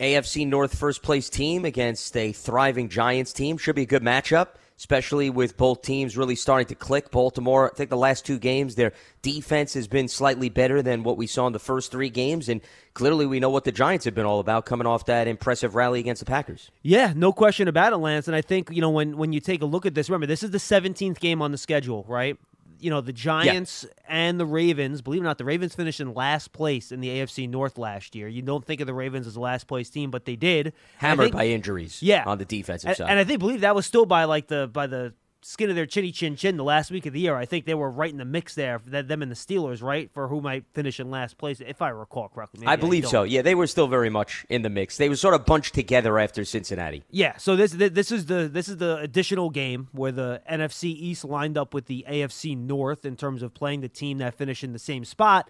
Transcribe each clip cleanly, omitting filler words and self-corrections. AFC North first-place team against a thriving Giants team. Should be a good matchup, especially with both teams really starting to click. Baltimore, I think the last two games, their defense has been slightly better than what we saw in the first three games, and clearly we know what the Giants have been all about coming off that impressive rally against the Packers. Yeah, no question about it, Lance, and I think, you know, when you take a look at this, remember, this is the 17th game on the schedule, right? You know, the Giants and the Ravens, believe it or not, the Ravens finished in last place in the AFC North last year. You don't think of the Ravens as a last place team, but they did. Hammered by injuries on the defensive side. And I think, believe that was still by the skin of their chinny-chin-chin the last week of the year. I think they were right in the mix there, them and the Steelers, right, for who might finish in last place, if I recall correctly. I believe so. Yeah, they were still very much in the mix. They were sort of bunched together after Cincinnati. Yeah, so this is the additional game where the NFC East lined up with the AFC North in terms of playing the team that finished in the same spot.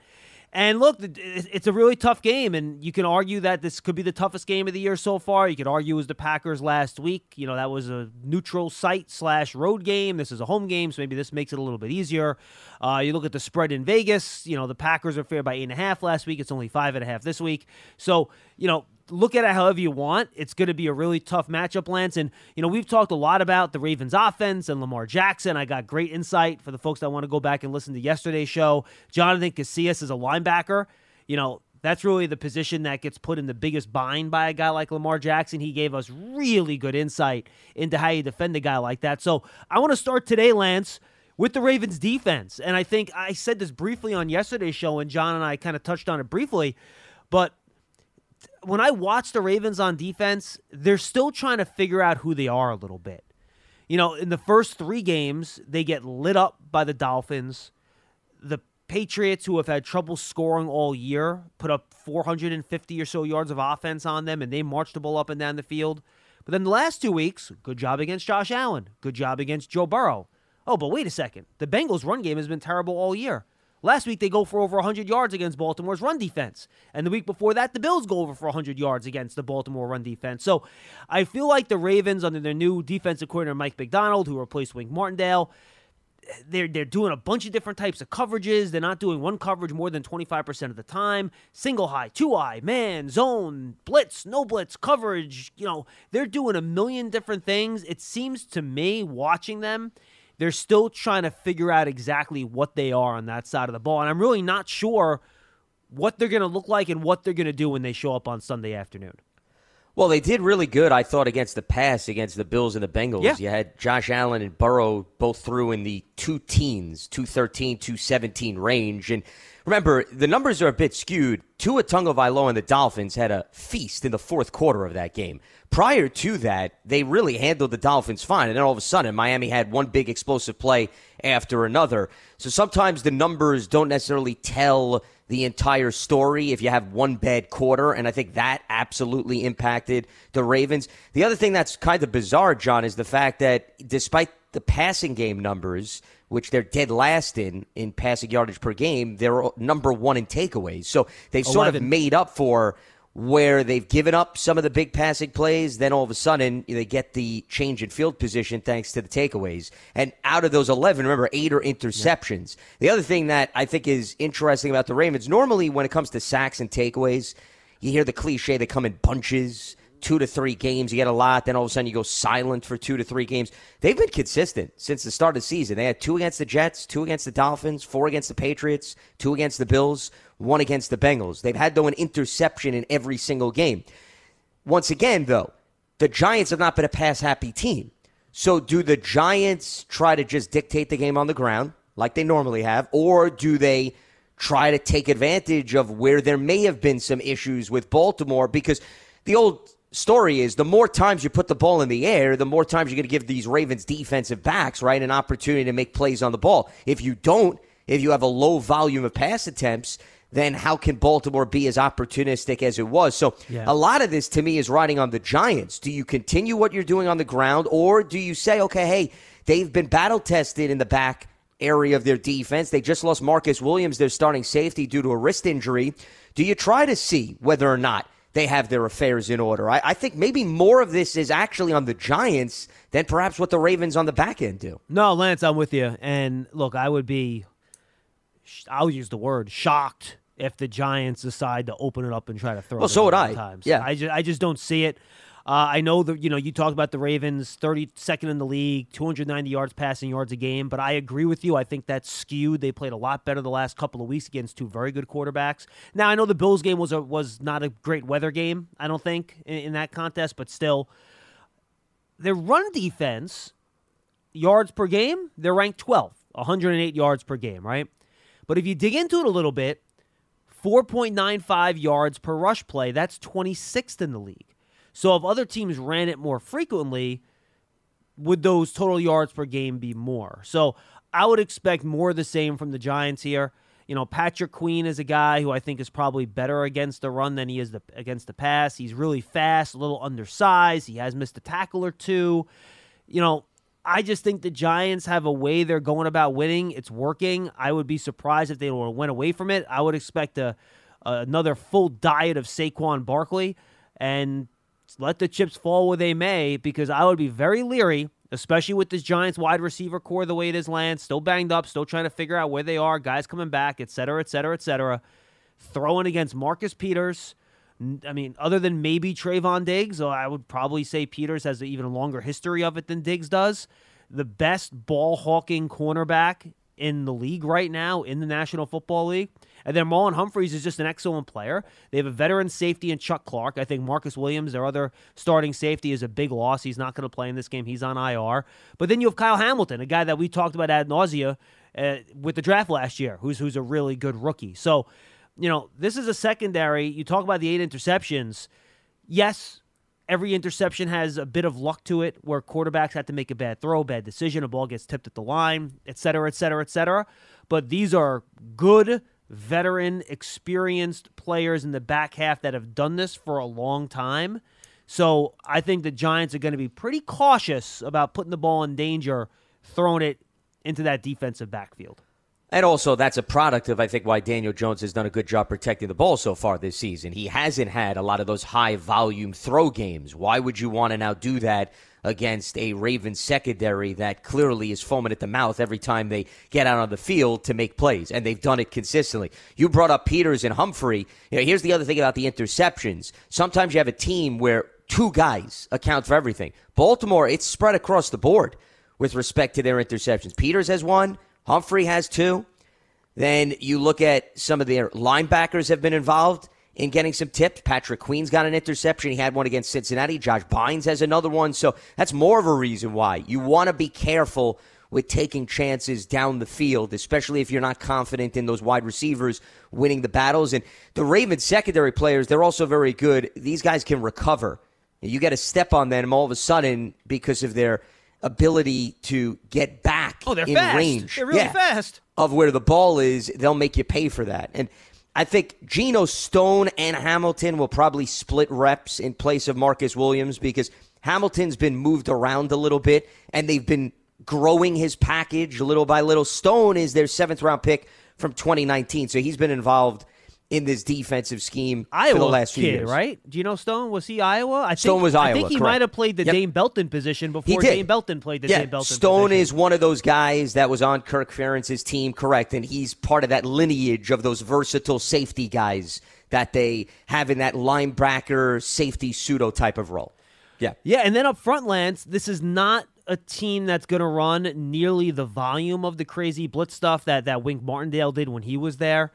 And look, it's a really tough game, and you can argue that this could be the toughest game of the year so far. You could argue it was the Packers last week. You know, that was a neutral site / road game. This is a home game, so maybe this makes it a little bit easier. You look at the spread in Vegas. You know, the Packers are favored by 8.5 last week. It's only 5.5 this week. So, you know, look at it however you want. It's going to be a really tough matchup, Lance. And, you know, we've talked a lot about the Ravens offense and Lamar Jackson. I got great insight for the folks that want to go back and listen to yesterday's show. Jonathan Casillas is a linebacker. You know, that's really the position that gets put in the biggest bind by a guy like Lamar Jackson. He gave us really good insight into how you defend a guy like that. So I want to start today, Lance, with the Ravens defense. And I think I said this briefly on yesterday's show, and John and I kind of touched on it briefly, but when I watch the Ravens on defense, they're still trying to figure out who they are a little bit. You know, in the first three games, they get lit up by the Dolphins. The Patriots, who have had trouble scoring all year, put up 450 or so yards of offense on them, and they marched the ball up and down the field. But then the last 2 weeks, good job against Josh Allen. Good job against Joe Burrow. Oh, but wait a second. The Bengals' run game has been terrible all year. Last week, they go for over 100 yards against Baltimore's run defense. And the week before that, the Bills go over for 100 yards against the Baltimore run defense. So I feel like the Ravens, under their new defensive coordinator, Mike Macdonald, who replaced Wink Martindale, they're doing a bunch of different types of coverages. They're not doing one coverage more than 25% of the time. Single high, two high, man, zone, blitz, no blitz, coverage. You know, they're doing a million different things. It seems to me, watching them, they're still trying to figure out exactly what they are on that side of the ball. And I'm really not sure what they're going to look like and what they're going to do when they show up on Sunday afternoon. Well, they did really good, I thought, against the pass, against the Bills and the Bengals. Yeah. You had Josh Allen and Burrow both threw in the two teens, 213, 217 range. And remember, the numbers are a bit skewed. Tua Tagovailoa and the Dolphins had a feast in the fourth quarter of that game. Prior to that, they really handled the Dolphins fine. And then all of a sudden, Miami had one big explosive play after another. So sometimes the numbers don't necessarily tell the entire story if you have one bad quarter, and I think that absolutely impacted the Ravens. The other thing that's kind of bizarre, John, is the fact that despite the passing game numbers, which they're dead last in passing yardage per game, they're number one in takeaways. So they've sort of made up for where they've given up some of the big passing plays, then all of a sudden they get the change in field position thanks to the takeaways. And out of those 11, remember, 8 are interceptions. Yeah. The other thing that I think is interesting about the Ravens, normally when it comes to sacks and takeaways, you hear the cliche, they come in bunches, 2 to 3 games, you get a lot, then all of a sudden you go silent for 2 to 3 games. They've been consistent since the start of the season. They had 2 against the Jets, 2 against the Dolphins, 4 against the Patriots, 2 against the Bills, 1 against the Bengals. They've had, though, an interception in every single game. Once again, though, the Giants have not been a pass-happy team. So do the Giants try to just dictate the game on the ground like they normally have, or do they try to take advantage of where there may have been some issues with Baltimore? Because the old story is the more times you put the ball in the air, the more times you're going to give these Ravens defensive backs, right, an opportunity to make plays on the ball. If you don't, if you have a low volume of pass attempts, then how can Baltimore be as opportunistic as it was? So a lot of this to me is riding on the Giants. Do you continue what you're doing on the ground, or do you say, okay, hey, they've been battle tested in the back area of their defense. They just lost Marcus Williams, their starting safety, due to a wrist injury. Do you try to see whether or not they have their affairs in order? I think maybe more of this is actually on the Giants than perhaps what the Ravens on the back end do. No, Lance, I'm with you. And look, I would be, I'll use the word, shocked if the Giants decide to open it up and try to throw it. Well, so would I. Times. Yeah. I just don't see it. I know that, you know, you talked about the Ravens, 32nd in the league, 290 yards passing yards a game, but I agree with you. I think that's skewed. They played a lot better the last couple of weeks against two very good quarterbacks. Now, I know the Bills game was not a great weather game, I don't think, in that contest, but still. Their run defense, yards per game, they're ranked 12th, 108 yards per game, right? But if you dig into it a little bit, 4.95 yards per rush play, that's 26th in the league. So if other teams ran it more frequently, would those total yards per game be more? So I would expect more of the same from the Giants here. You know, Patrick Queen is a guy who I think is probably better against the run than he is against the pass. He's really fast, a little undersized. He has missed a tackle or two. You know, I just think the Giants have a way they're going about winning. It's working. I would be surprised if they went away from it. I would expect another full diet of Saquon Barkley and let the chips fall where they may, because I would be very leery, especially with this Giants wide receiver core the way it is, Lance, still banged up, still trying to figure out where they are, guys coming back, et cetera, et cetera, et cetera. Throwing against Marcus Peters. I mean, other than maybe Trayvon Diggs, I would probably say Peters has an even longer history of it than Diggs does. The best ball-hawking cornerback in the league right now, in the National Football League. And then Marlon Humphreys is just an excellent player. They have a veteran safety in Chuck Clark. I think Marcus Williams, their other starting safety, is a big loss. He's not going to play in this game. He's on IR. But then you have Kyle Hamilton, a guy that we talked about ad nausea with the draft last year, who's a really good rookie. So, you know, this is a secondary. You talk about the 8 interceptions. Yes, every interception has a bit of luck to it where quarterbacks have to make a bad throw, bad decision, a ball gets tipped at the line, et cetera, et cetera, et cetera. But these are good veteran, experienced players in the back half that have done this for a long time. So I think the Giants are going to be pretty cautious about putting the ball in danger, throwing it into that defensive backfield. And also, that's a product of, I think, why Daniel Jones has done a good job protecting the ball so far this season. He hasn't had a lot of those high-volume throw games. Why would you want to now do that against a Ravens secondary that clearly is foaming at the mouth every time they get out on the field to make plays, and they've done it consistently. You brought up Peters and Humphrey. You know, here's the other thing about the interceptions. Sometimes you have a team where 2 guys account for everything. Baltimore, it's spread across the board with respect to their interceptions. Peters has 1, Humphrey has 2. Then you look at some of their linebackers have been involved. in getting some tips. Patrick Queen's got an interception. He had one against Cincinnati. Josh Bynes has another one. So that's more of a reason why you want to be careful with taking chances down the field, especially if you're not confident in those wide receivers winning the battles. And the Ravens secondary players, they're also very good. These guys can recover. You got to step on them all of a sudden because of their ability to get back in fast. Range. They're really fast. Of where the ball is, they'll make you pay for that. And I think Geno Stone and Hamilton will probably split reps in place of Marcus Williams because Hamilton's been moved around a little bit, and they've been growing his package little by little. Stone is their seventh-round pick from 2019, so he's been involved in this defensive scheme Iowa for the last few years. Right? Geno Stone, was he Iowa? I think Stone was Iowa, I think he might have played the Dane Belton position before Dane Belton played the Dane Belton Stone position. Is one of those guys that was on Kirk Ferentz's team, correct, and he's part of that lineage of those versatile safety guys that they have in that linebacker safety pseudo type of role. Yeah. Yeah, and then up front, Lance, this is not a team that's going to run nearly the volume of the crazy blitz stuff that Wink Martindale did when he was there.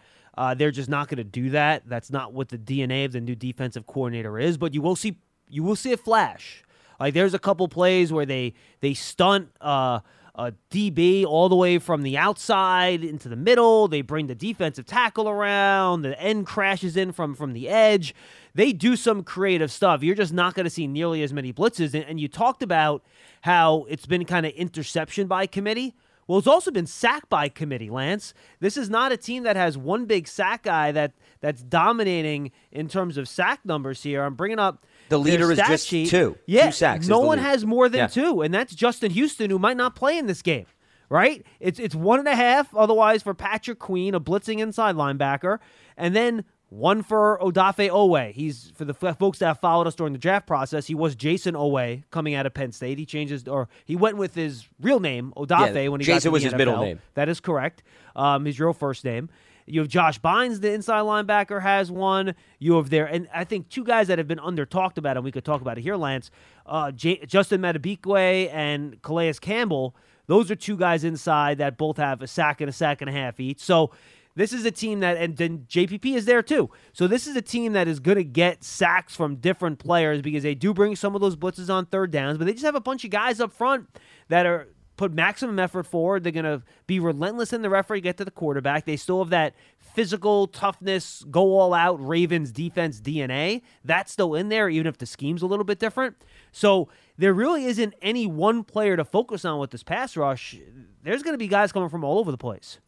They're just not going to do that. That's not what the DNA of the new defensive coordinator is. But you will see a flash. Like there's a couple plays where they stunt a DB all the way from the outside into the middle. They bring the defensive tackle around. The end crashes in from the edge. They do some creative stuff. You're just not going to see nearly as many blitzes. And you talked about how it's been kind of interception by committee. Well, it's also been sacked by committee, Lance. This is not a team that has one big sack guy that's dominating in terms of sack numbers here. I'm bringing up the leader is just sheet. Two. Yeah, two sacks. No one has more than two, and that's Justin Houston, who might not play in this game. Right? It's 1.5 otherwise for Patrick Queen, a blitzing inside linebacker, and then one for Odafe Owe. He's, for the folks that have followed us during the draft process, he was Jason Owe coming out of Penn State. He went with his real name, Odafe, when he got to the NFL. Jason was his middle name. That is correct. His real first name. You have Josh Bynes, the inside linebacker, has one. You have there, and I think two guys that have been under-talked about, and we could talk about it here, Lance, Justin Matabikwe and Calais Campbell. Those are two guys inside that both have a sack and a half each. So, this is a team that, and then JPP is there too. So this is a team that is going to get sacks from different players because they do bring some of those blitzes on third downs, but they just have a bunch of guys up front that are put maximum effort forward. They're going to be relentless in the effort to get to the quarterback. They still have that physical toughness, go all out Ravens defense DNA. That's still in there, even if the scheme's a little bit different. So there really isn't any one player to focus on with this pass rush. There's going to be guys coming from all over the place.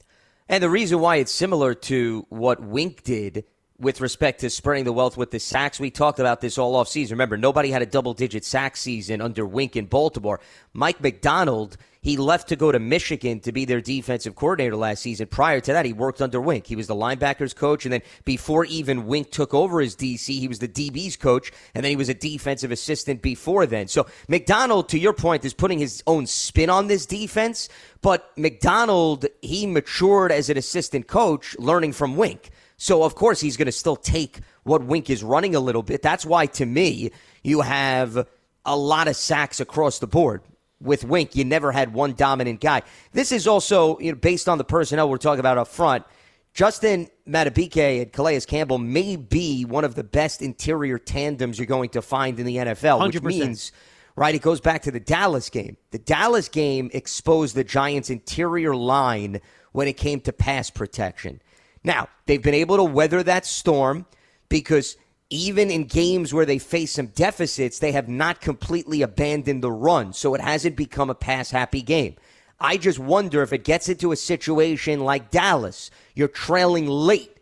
And the reason why it's similar to what Wink did with respect to spreading the wealth with the sacks, we talked about this all offseason. Remember, nobody had a double-digit sack season under Wink in Baltimore. Mike Macdonald, he left to go to Michigan to be their defensive coordinator last season. Prior to that, he worked under Wink. He was the linebackers coach, and then before even Wink took over as DC, he was the DBs coach, and then he was a defensive assistant before then. So Macdonald, to your point, is putting his own spin on this defense, but Macdonald, he matured as an assistant coach learning from Wink. So, of course, he's going to still take what Wink is running a little bit. That's why, to me, you have a lot of sacks across the board. With Wink, you never had one dominant guy. This is also, based on the personnel we're talking about up front, Justin Matabike and Calais Campbell may be one of the best interior tandems you're going to find in the NFL, 100%. Which means, right, it goes back to the Dallas game. The Dallas game exposed the Giants' interior line when it came to pass protection. Now, they've been able to weather that storm because even in games where they face some deficits, they have not completely abandoned the run, so it hasn't become a pass-happy game. I just wonder if it gets into a situation like Dallas, you're trailing late.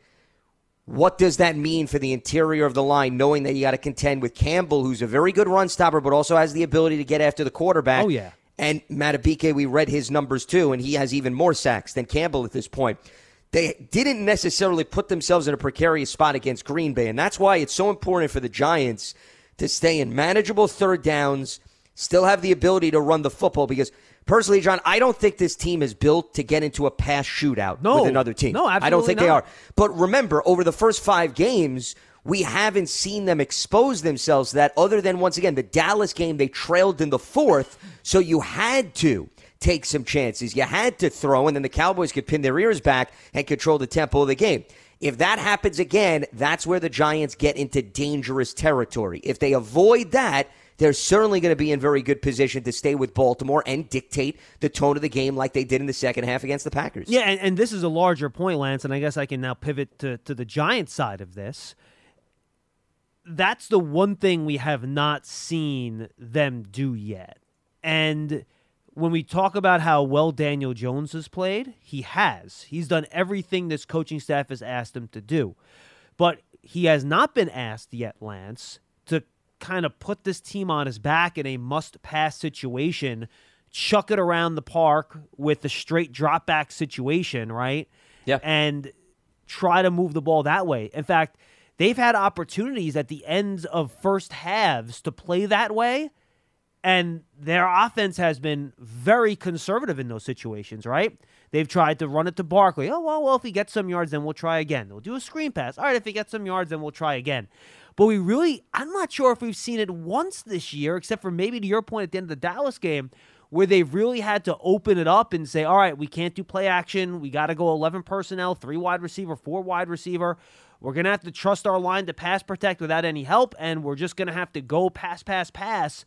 What does that mean for the interior of the line, knowing that you got to contend with Campbell, who's a very good run stopper, but also has the ability to get after the quarterback? Oh, yeah. And Matabike, we read his numbers too, and he has even more sacks than Campbell at this point. They didn't necessarily put themselves in a precarious spot against Green Bay, and that's why it's so important for the Giants to stay in manageable third downs, still have the ability to run the football, because personally, John, I don't think this team is built to get into a pass shootout with another team. No, absolutely I don't think they are. But remember, over the first 5 games, we haven't seen them expose themselves to that other than, once again, the Dallas game, they trailed in the 4th, so you had to take some chances. You had to throw, and then the Cowboys could pin their ears back and control the tempo of the game. If that happens again, that's where the Giants get into dangerous territory. If they avoid that, they're certainly going to be in very good position to stay with Baltimore and dictate the tone of the game like they did in the second half against the Packers. Yeah, and this is a larger point, Lance, and I guess I can now pivot to the Giants side of this. That's the one thing we have not seen them do yet. And when we talk about how well Daniel Jones has played, he has. He's done everything this coaching staff has asked him to do. But he has not been asked yet, Lance, to kind of put this team on his back in a must-pass situation, chuck it around the park with a straight drop-back situation, right? Yeah. And try to move the ball that way. In fact, they've had opportunities at the ends of first halves to play that way, and their offense has been very conservative in those situations, right? They've tried to run it to Barkley. Oh, well, if he gets some yards, then we'll try again. They'll do a screen pass. All right, if he gets some yards, then we'll try again. But I'm not sure if we've seen it once this year, except for maybe to your point at the end of the Dallas game, where they've really had to open it up and say, all right, we can't do play action. We got to go 11 personnel, 3 wide receiver, 4 wide receiver. We're going to have to trust our line to pass protect without any help, and we're just going to have to go pass, pass, pass.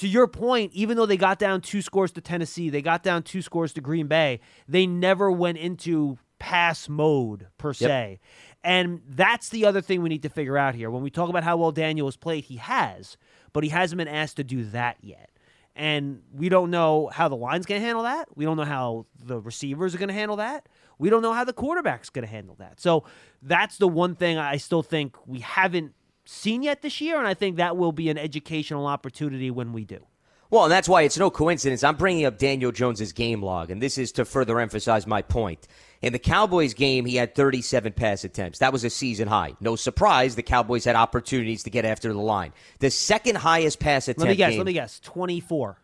To your point, even though they got down 2 scores to Tennessee, they got down 2 scores to Green Bay, they never went into pass mode, per se. Yep. And that's the other thing we need to figure out here. When we talk about how well Daniel has played, he has, but he hasn't been asked to do that yet. And we don't know how the line's going to handle that. We don't know how the receivers are going to handle that. We don't know how the quarterback's going to handle that. So that's the one thing I still think we haven't seen yet this year, and I think that will be an educational opportunity when we do. Well, and that's why it's no coincidence I'm bringing up Daniel Jones's game log, and this is to further emphasize my point. In the Cowboys game, he had 37 pass attempts. That was a season high. No surprise, the Cowboys had opportunities to get after the line. The second highest pass attempt Let me guess, 24.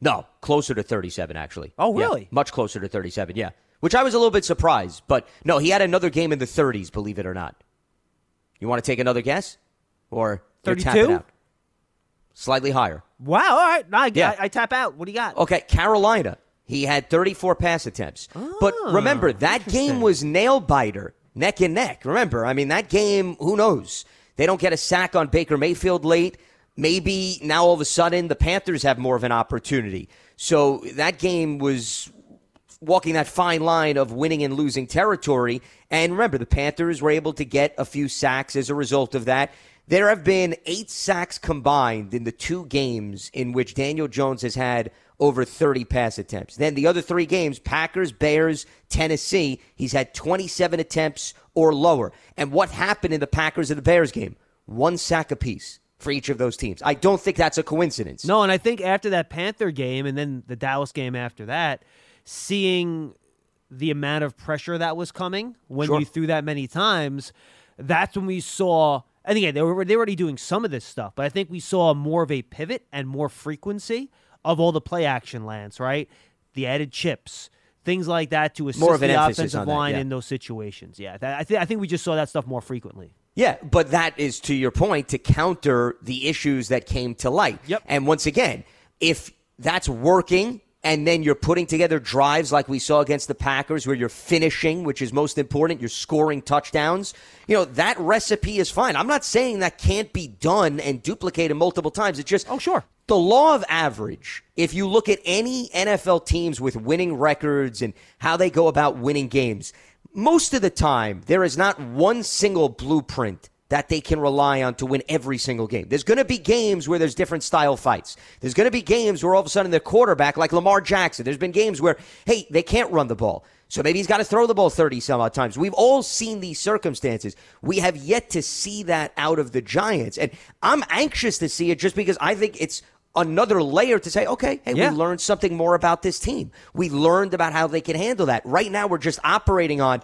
No, closer to 37, actually. Oh, really? Yeah, much closer to 37, yeah. Which I was a little bit surprised, but no, he had another game in the 30s, believe it or not. You want to take another guess? Or 32? Tap it out? Slightly higher. Wow, all right. I tap out. What do you got? Okay, Carolina. He had 34 pass attempts. Oh, but remember, that game was nail-biter, neck and neck. Remember, I mean, that game, who knows? They don't get a sack on Baker Mayfield late. Maybe now all of a sudden the Panthers have more of an opportunity. So that game was walking that fine line of winning and losing territory. And remember, the Panthers were able to get a few sacks as a result of that. There have been 8 sacks combined in the 2 games in which Daniel Jones has had over 30 pass attempts. Then the other 3 games, Packers, Bears, Tennessee, he's had 27 attempts or lower. And what happened in the Packers and the Bears game? 1 sack apiece for each of those teams. I don't think that's a coincidence. No, and I think after that Panther game and then the Dallas game after that, seeing the amount of pressure that was coming when you threw that many times, that's when we saw... And again, they were already doing some of this stuff, but I think we saw more of a pivot and more frequency of all the play action, Lance, right? The added chips, things like that to assist the offensive line in those situations. Yeah, I think we just saw that stuff more frequently. Yeah, but that is, to your point, to counter the issues that came to light. Yep. And once again, if that's working and then you're putting together drives like we saw against the Packers where you're finishing, which is most important, you're scoring touchdowns, that recipe is fine. I'm not saying that can't be done and duplicated multiple times. It's just the law of average. If you look at any NFL teams with winning records and how they go about winning games, most of the time there is not one single blueprint that they can rely on to win every single game. There's going to be games where there's different style fights. There's going to be games where all of a sudden the quarterback, like Lamar Jackson, there's been games where, hey, they can't run the ball. So maybe he's got to throw the ball 30-some-odd times. We've all seen these circumstances. We have yet to see that out of the Giants. And I'm anxious to see it just because I think it's another layer to say, okay, hey, we learned something more about this team. We learned about how they can handle that. Right now we're just operating on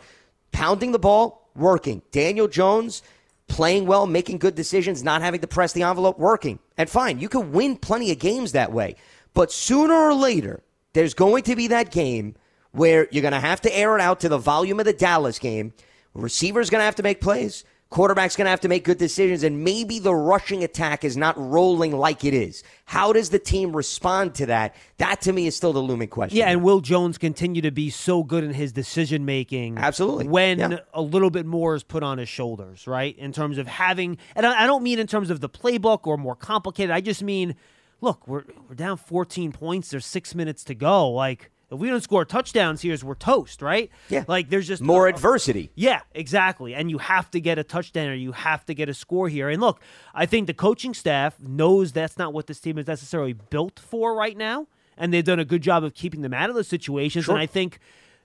pounding the ball, working. Daniel Jones playing well, making good decisions, not having to press the envelope, working. And fine, you can win plenty of games that way. But sooner or later, there's going to be that game where you're going to have to air it out to the volume of the Dallas game. Receiver's going to have to make plays. Quarterback's going to have to make good decisions, and maybe the rushing attack is not rolling like it is. How does the team respond to that? That, to me, is still the looming question. Yeah, and will Jones continue to be so good in his decision-making? Absolutely. When a little bit more is put on his shoulders, right, in terms of having – and I don't mean in terms of the playbook or more complicated. I just mean, look, we're down 14 points. There's 6 minutes to go. Like, if we don't score touchdowns here, we're toast, right? Yeah. Like, there's just more adversity. Yeah, exactly. And you have to get a touchdown or you have to get a score here. And look, I think the coaching staff knows that's not what this team is necessarily built for right now. And they've done a good job of keeping them out of those situations. Sure. And I think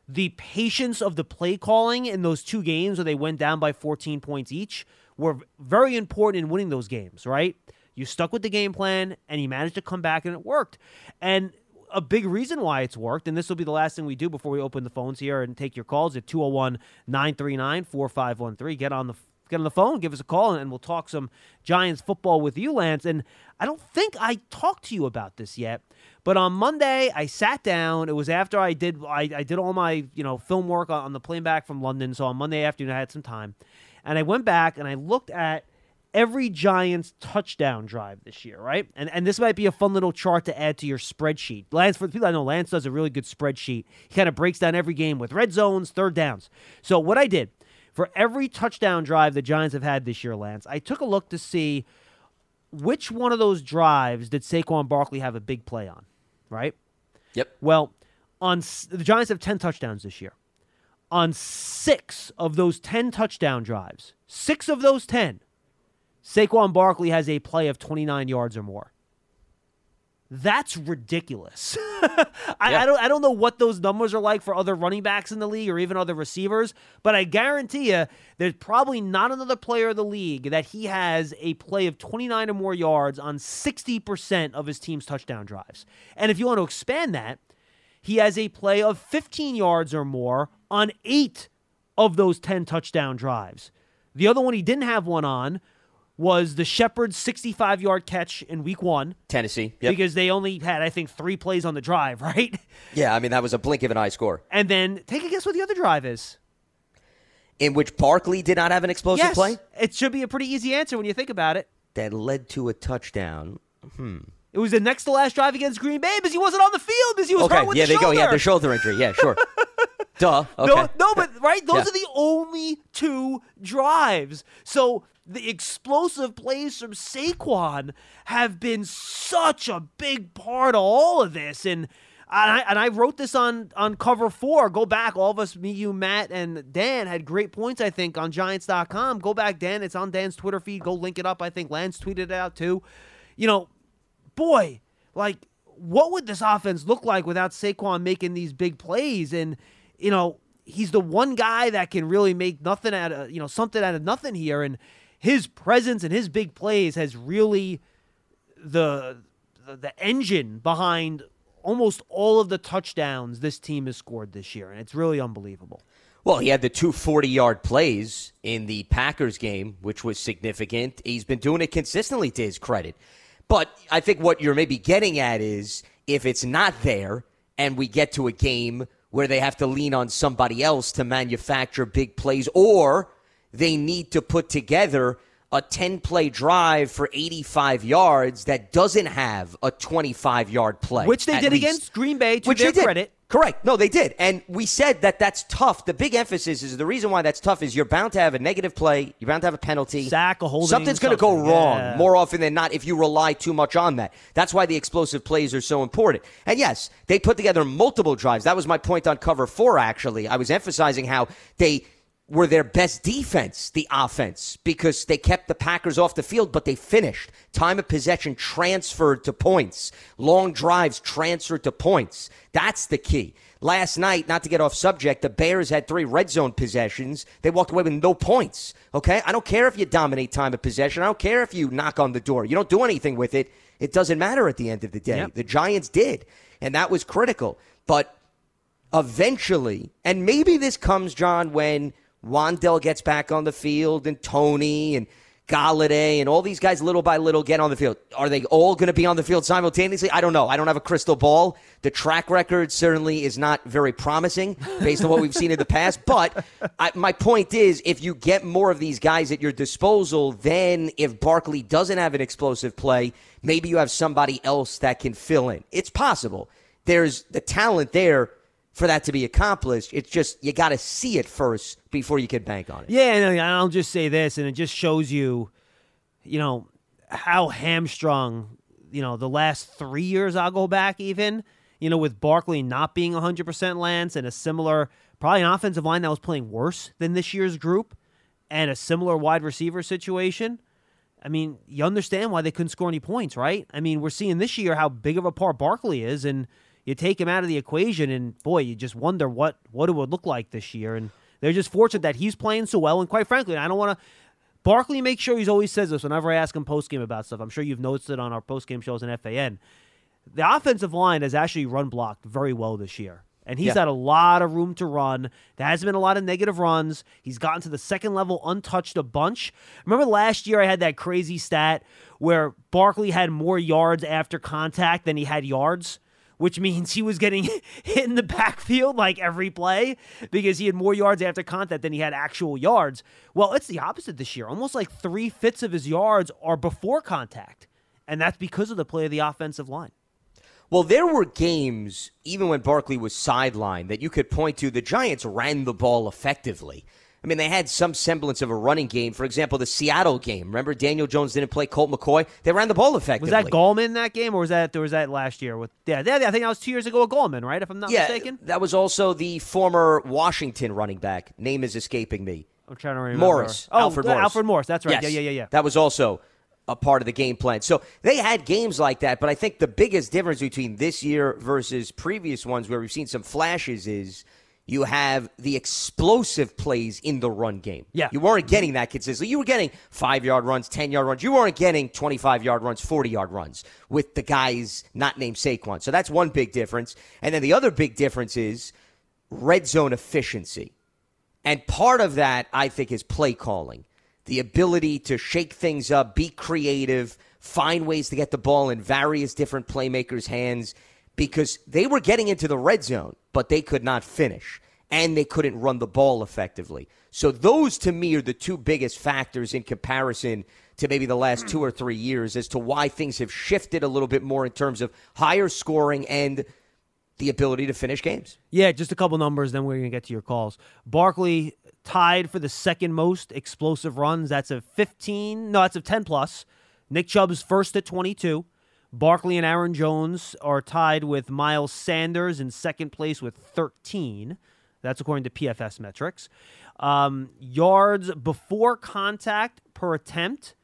the patience of the play calling in those two games where they went down by 14 points each were very important in winning those games, right? You stuck with the game plan and you managed to come back and it worked. And a big reason why it's worked, and this will be the last thing we do before we open the phones here and take your calls at 201-939-4513. Get on the phone, give us a call, and we'll talk some Giants football with you, Lance. And I don't think I talked to you about this yet, but on Monday I sat down. It was after I did all my film work on the plane back from London, so on Monday afternoon I had some time. And I went back and I looked at every Giants touchdown drive this year, right? And this might be a fun little chart to add to your spreadsheet. Lance, for the people I know, Lance does a really good spreadsheet. He kind of breaks down every game with red zones, third downs. So what I did, for every touchdown drive the Giants have had this year, Lance, I took a look to see which one of those drives did Saquon Barkley have a big play on, right? Yep. Well, the Giants have 10 touchdowns this year. On 6 of those 10 touchdown drives, 6 of those 10, Saquon Barkley has a play of 29 yards or more. That's ridiculous. I don't know what those numbers are like for other running backs in the league or even other receivers, but I guarantee you there's probably not another player in the league that he has a play of 29 or more yards on 60% of his team's touchdown drives. And if you want to expand that, he has a play of 15 yards or more on 8 of those 10 touchdown drives. The other one he didn't have one on was the Shepard's 65-yard catch in Week 1. Tennessee. Yep. Because they only had, I think, 3 plays on the drive, right? Yeah, I mean, that was a blink of an eye score. And then take a guess what the other drive is. In which Barkley did not have an explosive play? Yes, it should be a pretty easy answer when you think about it. That led to a touchdown. It was the next to last drive against Green Bay because he wasn't on the field because he was hurt with the shoulder. Okay, yeah, there you go. He had the shoulder injury. Yeah, sure. Duh. Okay. No, but, right? Those are the only 2 drives. So the explosive plays from Saquon have been such a big part of all of this. And I wrote this on Cover 4. Go back. All of us, me, you, Matt, and Dan had great points, I think, on Giants.com. Go back, Dan. It's on Dan's Twitter feed. Go link it up. I think Lance tweeted it out, too. Boy, what would this offense look like without Saquon making these big plays? And, he's the one guy that can really make nothing out of, something out of nothing here. And his presence and his big plays has really the engine behind almost all of the touchdowns this team has scored this year. And it's really unbelievable. Well, he had the 2 40-yard plays in the Packers game, which was significant. He's been doing it consistently, to his credit. But I think what you're maybe getting at is if it's not there and we get to a game where they have to lean on somebody else to manufacture big plays, or they need to put together a 10-play drive for 85 yards that doesn't have a 25-yard play. Which they did against Green Bay, to their credit. Correct. No, they did. And we said that that's tough. The big emphasis is the reason why that's tough is you're bound to have a negative play. You're bound to have a penalty. Sack, a holding. Something's going to go wrong more often than not if you rely too much on that. That's why the explosive plays are so important. And yes, they put together multiple drives. That was my point on Cover 4, actually. I was emphasizing how they were their best defense, the offense, because they kept the Packers off the field, but they finished. Time of possession transferred to points. Long drives transferred to points. That's the key. Last night, not to get off subject, the Bears had 3 red zone possessions. They walked away with no points, okay? I don't care if you dominate time of possession. I don't care if you knock on the door. You don't do anything with it. It doesn't matter at the end of the day. Yep. The Giants did, and that was critical. But eventually, and maybe this comes, John, when Wandell gets back on the field and Tony and Galladay, and all these guys little by little get on the field. Are they all going to be on the field simultaneously? I don't know. I don't have a crystal ball. The track record certainly is not very promising based on what we've seen in the past. But my point is, if you get more of these guys at your disposal, then if Barkley doesn't have an explosive play, maybe you have somebody else that can fill in. It's possible. There's the talent there for that to be accomplished. It's just you got to see it first before you can bank on it. Yeah, and I'll just say this, and it just shows you, how hamstrung, the last 3 years I'll go back even, with Barkley not being 100% Lance and a similar, probably an offensive line that was playing worse than this year's group and a similar wide receiver situation. I mean, you understand why they couldn't score any points, right? I mean, we're seeing this year how big of a part Barkley is, and you take him out of the equation, and boy, you just wonder what it would look like this year. And they're just fortunate that he's playing so well, and quite frankly, I don't want to... Barkley, make sure he always says this whenever I ask him postgame about stuff. I'm sure you've noticed it on our postgame shows in FAN. The offensive line has actually run blocked very well this year, and he's had a lot of room to run. There has been a lot of negative runs. He's gotten to the second level untouched a bunch. Remember last year I had that crazy stat where Barkley had more yards after contact than he had yards, which means he was getting hit in the backfield like every play because he had more yards after contact than he had actual yards. Well, it's the opposite this year. Almost like 3/5 of his yards are before contact, and that's because of the play of the offensive line. Well, there were games, even when Barkley was sidelined, that you could point to. The Giants ran the ball effectively. I mean, they had some semblance of a running game. For example, the Seattle game. Remember, Daniel Jones didn't play Colt McCoy. They ran the ball effectively. Was that Gallman that game, or was that last year? I think that was 2 years ago with Gallman, right, if I'm not mistaken? Yeah, that was also the former Washington running back. Name is escaping me. I'm trying to remember. Alfred Morris. Alfred Morris, that's right. Yes. Yeah. That was also a part of the game plan. So they had games like that, but I think the biggest difference between this year versus previous ones where we've seen some flashes is you have the explosive plays in the run game. Yeah. You weren't getting that consistently. You were getting 5-yard runs, 10-yard runs. You weren't getting 25-yard runs, 40-yard runs with the guys not named Saquon. So that's one big difference. And then the other big difference is red zone efficiency. And part of that, I think, is play calling. The ability to shake things up, be creative, find ways to get the ball in various different playmakers' hands, because they were getting into the red zone, but they could not finish, and they couldn't run the ball effectively. So those, to me, are the two biggest factors in comparison to maybe the last 2 or 3 years as to why things have shifted a little bit more in terms of higher scoring and the ability to finish games. Yeah, just a couple numbers, then we're going to get to your calls. Barkley tied for the second most explosive runs. That's a 10-plus. Nick Chubb's first at 22. Barkley and Aaron Jones are tied with Miles Sanders in second place with 13. That's according to PFS metrics. Yards before contact per attempt.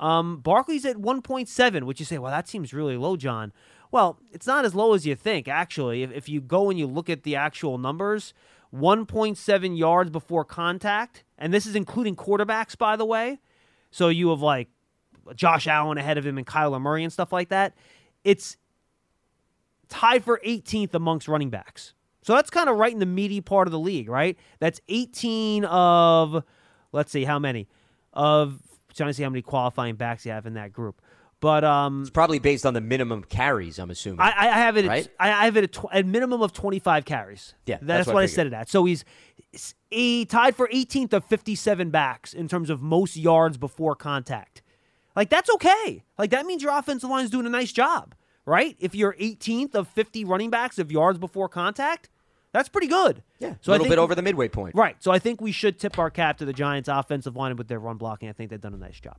Barkley's at 1.7, which you say, well, that seems really low, John. Well, it's not as low as you think, actually. If you go and you look at the actual numbers, 1.7 yards before contact, and this is including quarterbacks, by the way. So you have, like, Josh Allen ahead of him and Kyler Murray and stuff like that. It's tied for 18th amongst running backs. So that's kind of right in the meaty part of the league, right? That's 18 of, let's see, how many? Of, trying to see how many qualifying backs you have in that group. But it's probably based on the minimum carries, I'm assuming. I have it. Right? I have it at a minimum of 25 carries. Yeah, that's what I said it at. So he's tied for 18th of 57 backs in terms of most yards before contact. Like, that's okay. Like, that means your offensive line is doing a nice job, right? If you're 18th of 50 running backs of yards before contact, that's pretty good. Yeah, so a little bit over the midway point. Right. So I think we should tip our cap to the Giants' offensive line with their run blocking. I think they've done a nice job.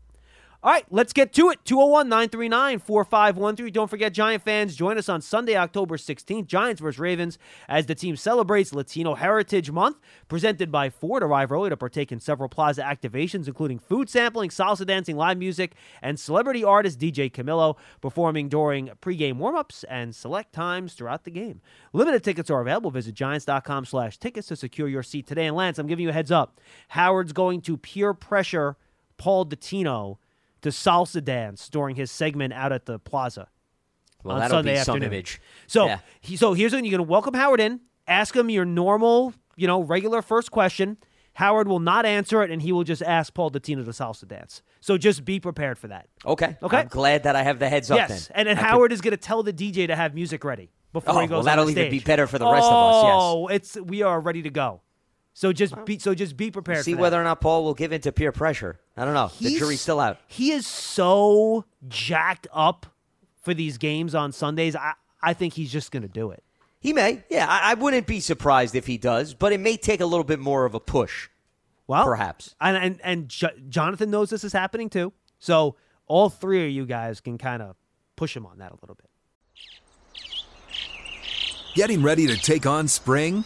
All right, let's get to it. 201-939-4513. Don't forget, Giant fans, join us on Sunday, October 16th, Giants vs. Ravens, as the team celebrates Latino Heritage Month. Presented by Ford. Arrive early to partake in several plaza activations, including food sampling, salsa dancing, live music, and celebrity artist DJ Camilo performing during pregame warmups and select times throughout the game. Limited tickets are available. Visit Giants.com/tickets to secure your seat today. And Lance, I'm giving you a heads up. Howard's going to peer pressure Paul Dottino to salsa dance during his segment out at the plaza. Well, that'll Sunday be afternoon. Some image. So, yeah. So here's when you're going to welcome Howard in, ask him your normal, regular first question, Howard will not answer it, and he will just ask Paul Dottino to salsa dance. So just be prepared for that. Okay. I'm glad that I have the heads up then. Yes, and then Howard is going to tell the DJ to have music ready before he goes on stage. Well, that'll even be better for the rest of us, yes. We are ready to go. So just be prepared. See whether or not Paul will give in to peer pressure. I don't know. The jury's still out. He is so jacked up for these games on Sundays. I think he's just going to do it. He may. Yeah, I wouldn't be surprised if he does, but it may take a little bit more of a push. Well, perhaps. And Jonathan knows this is happening too. So all three of you guys can kind of push him on that a little bit. Getting ready to take on spring?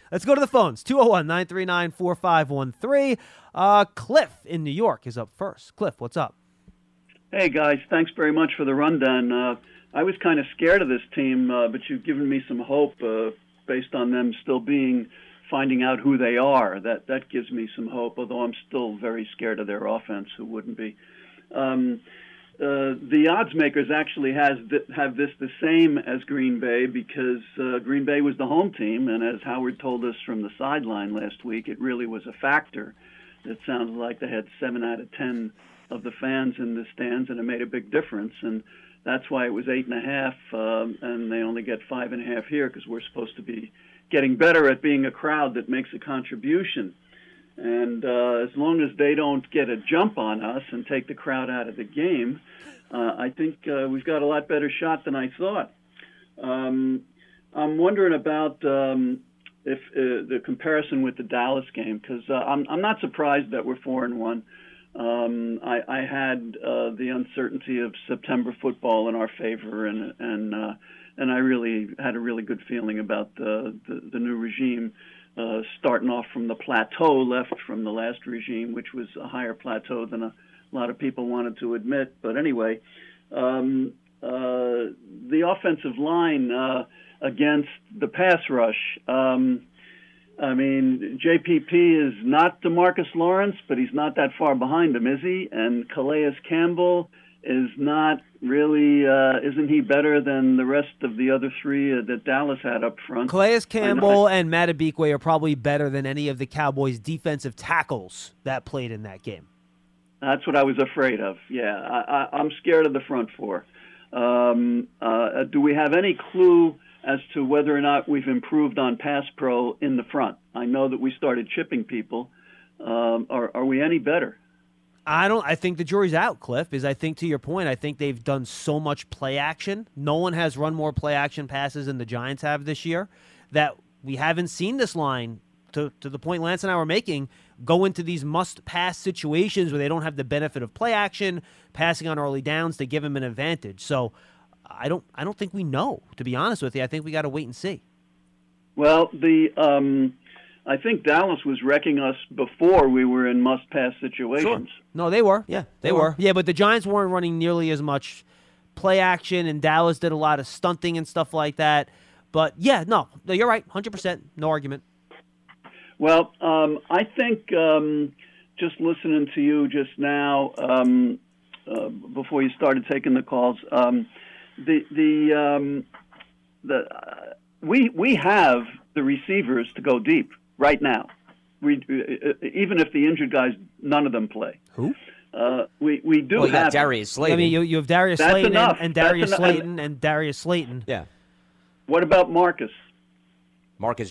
Let's go to the phones. 201-939-4513. Cliff in New York is up first. Cliff, what's up? Hey, guys. Thanks very much for the rundown. I was kind of scared of this team, but you've given me some hope based on them still finding out who they are. That gives me some hope, although I'm still very scared of their offense. Who wouldn't be? The odds makers actually have this the same as Green Bay because Green Bay was the home team, and as Howard told us from the sideline last week, it really was a factor. It sounded like they had 7 out of 10 of the fans in the stands, and it made a big difference. And that's why it was 8.5, and they only get 5.5 here because we're supposed to be getting better at being a crowd that makes a contribution. And as long as they don't get a jump on us and take the crowd out of the game, I think we've got a lot better shot than I thought. I'm wondering about if the comparison with the Dallas game, because I'm not surprised that we're 4-1. I had the uncertainty of September football in our favor, and I really had a really good feeling about the new regime. Starting off from the plateau left from the last regime, which was a higher plateau than a lot of people wanted to admit. But anyway, the offensive line against the pass rush. I mean, JPP is not DeMarcus Lawrence, but he's not that far behind him, is he? And Calais Campbell is not really, isn't he better than the rest of the other three that Dallas had up front? Calais Campbell and Matabikwe are probably better than any of the Cowboys' defensive tackles that played in that game. That's what I was afraid of, yeah. I'm scared of the front four. Do we have any clue as to whether or not we've improved on pass pro in the front? I know that we started chipping people. Are we any better? I think the jury's out, Cliff, is I think to your point, I think they've done so much play action. No one has run more play action passes than the Giants have this year that we haven't seen this line, to the point Lance and I were making, go into these must-pass situations where they don't have the benefit of play action, passing on early downs to give them an advantage. So I don't think we know, to be honest with you. I think we got to wait and see. Well, I think Dallas was wrecking us before we were in must-pass situations. Sure. No, they were. Yeah, they were. Yeah, but the Giants weren't running nearly as much play action, and Dallas did a lot of stunting and stuff like that. But, yeah, no you're right, 100%, no argument. Well, I think just listening to you just now before you started taking the calls, we have the receivers to go deep. Right now, even if the injured guys, none of them play. Who? We do have Darius Slayton. I mean, you have Darius Slayton and Darius Slayton and Darius Slayton. Yeah. What about Marcus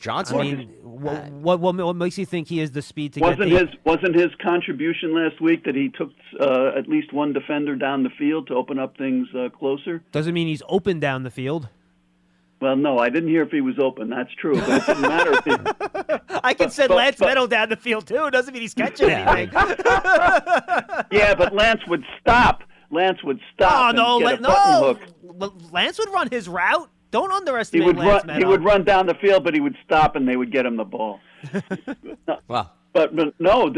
Johnson? I mean, what makes you think he has the speed to get there? Wasn't his contribution last week that he took at least one defender down the field to open up things closer? Doesn't mean he's open down the field. Well, no, I didn't hear if he was open. That's true, but it didn't matter if he... I can send Lance Meadow down the field, too. It doesn't mean he's catching anything. Yeah, but Lance would stop. Lance would run his route. Don't underestimate Lance Meadow. He would run down the field, but he would stop, and they would get him the ball. Well, But no,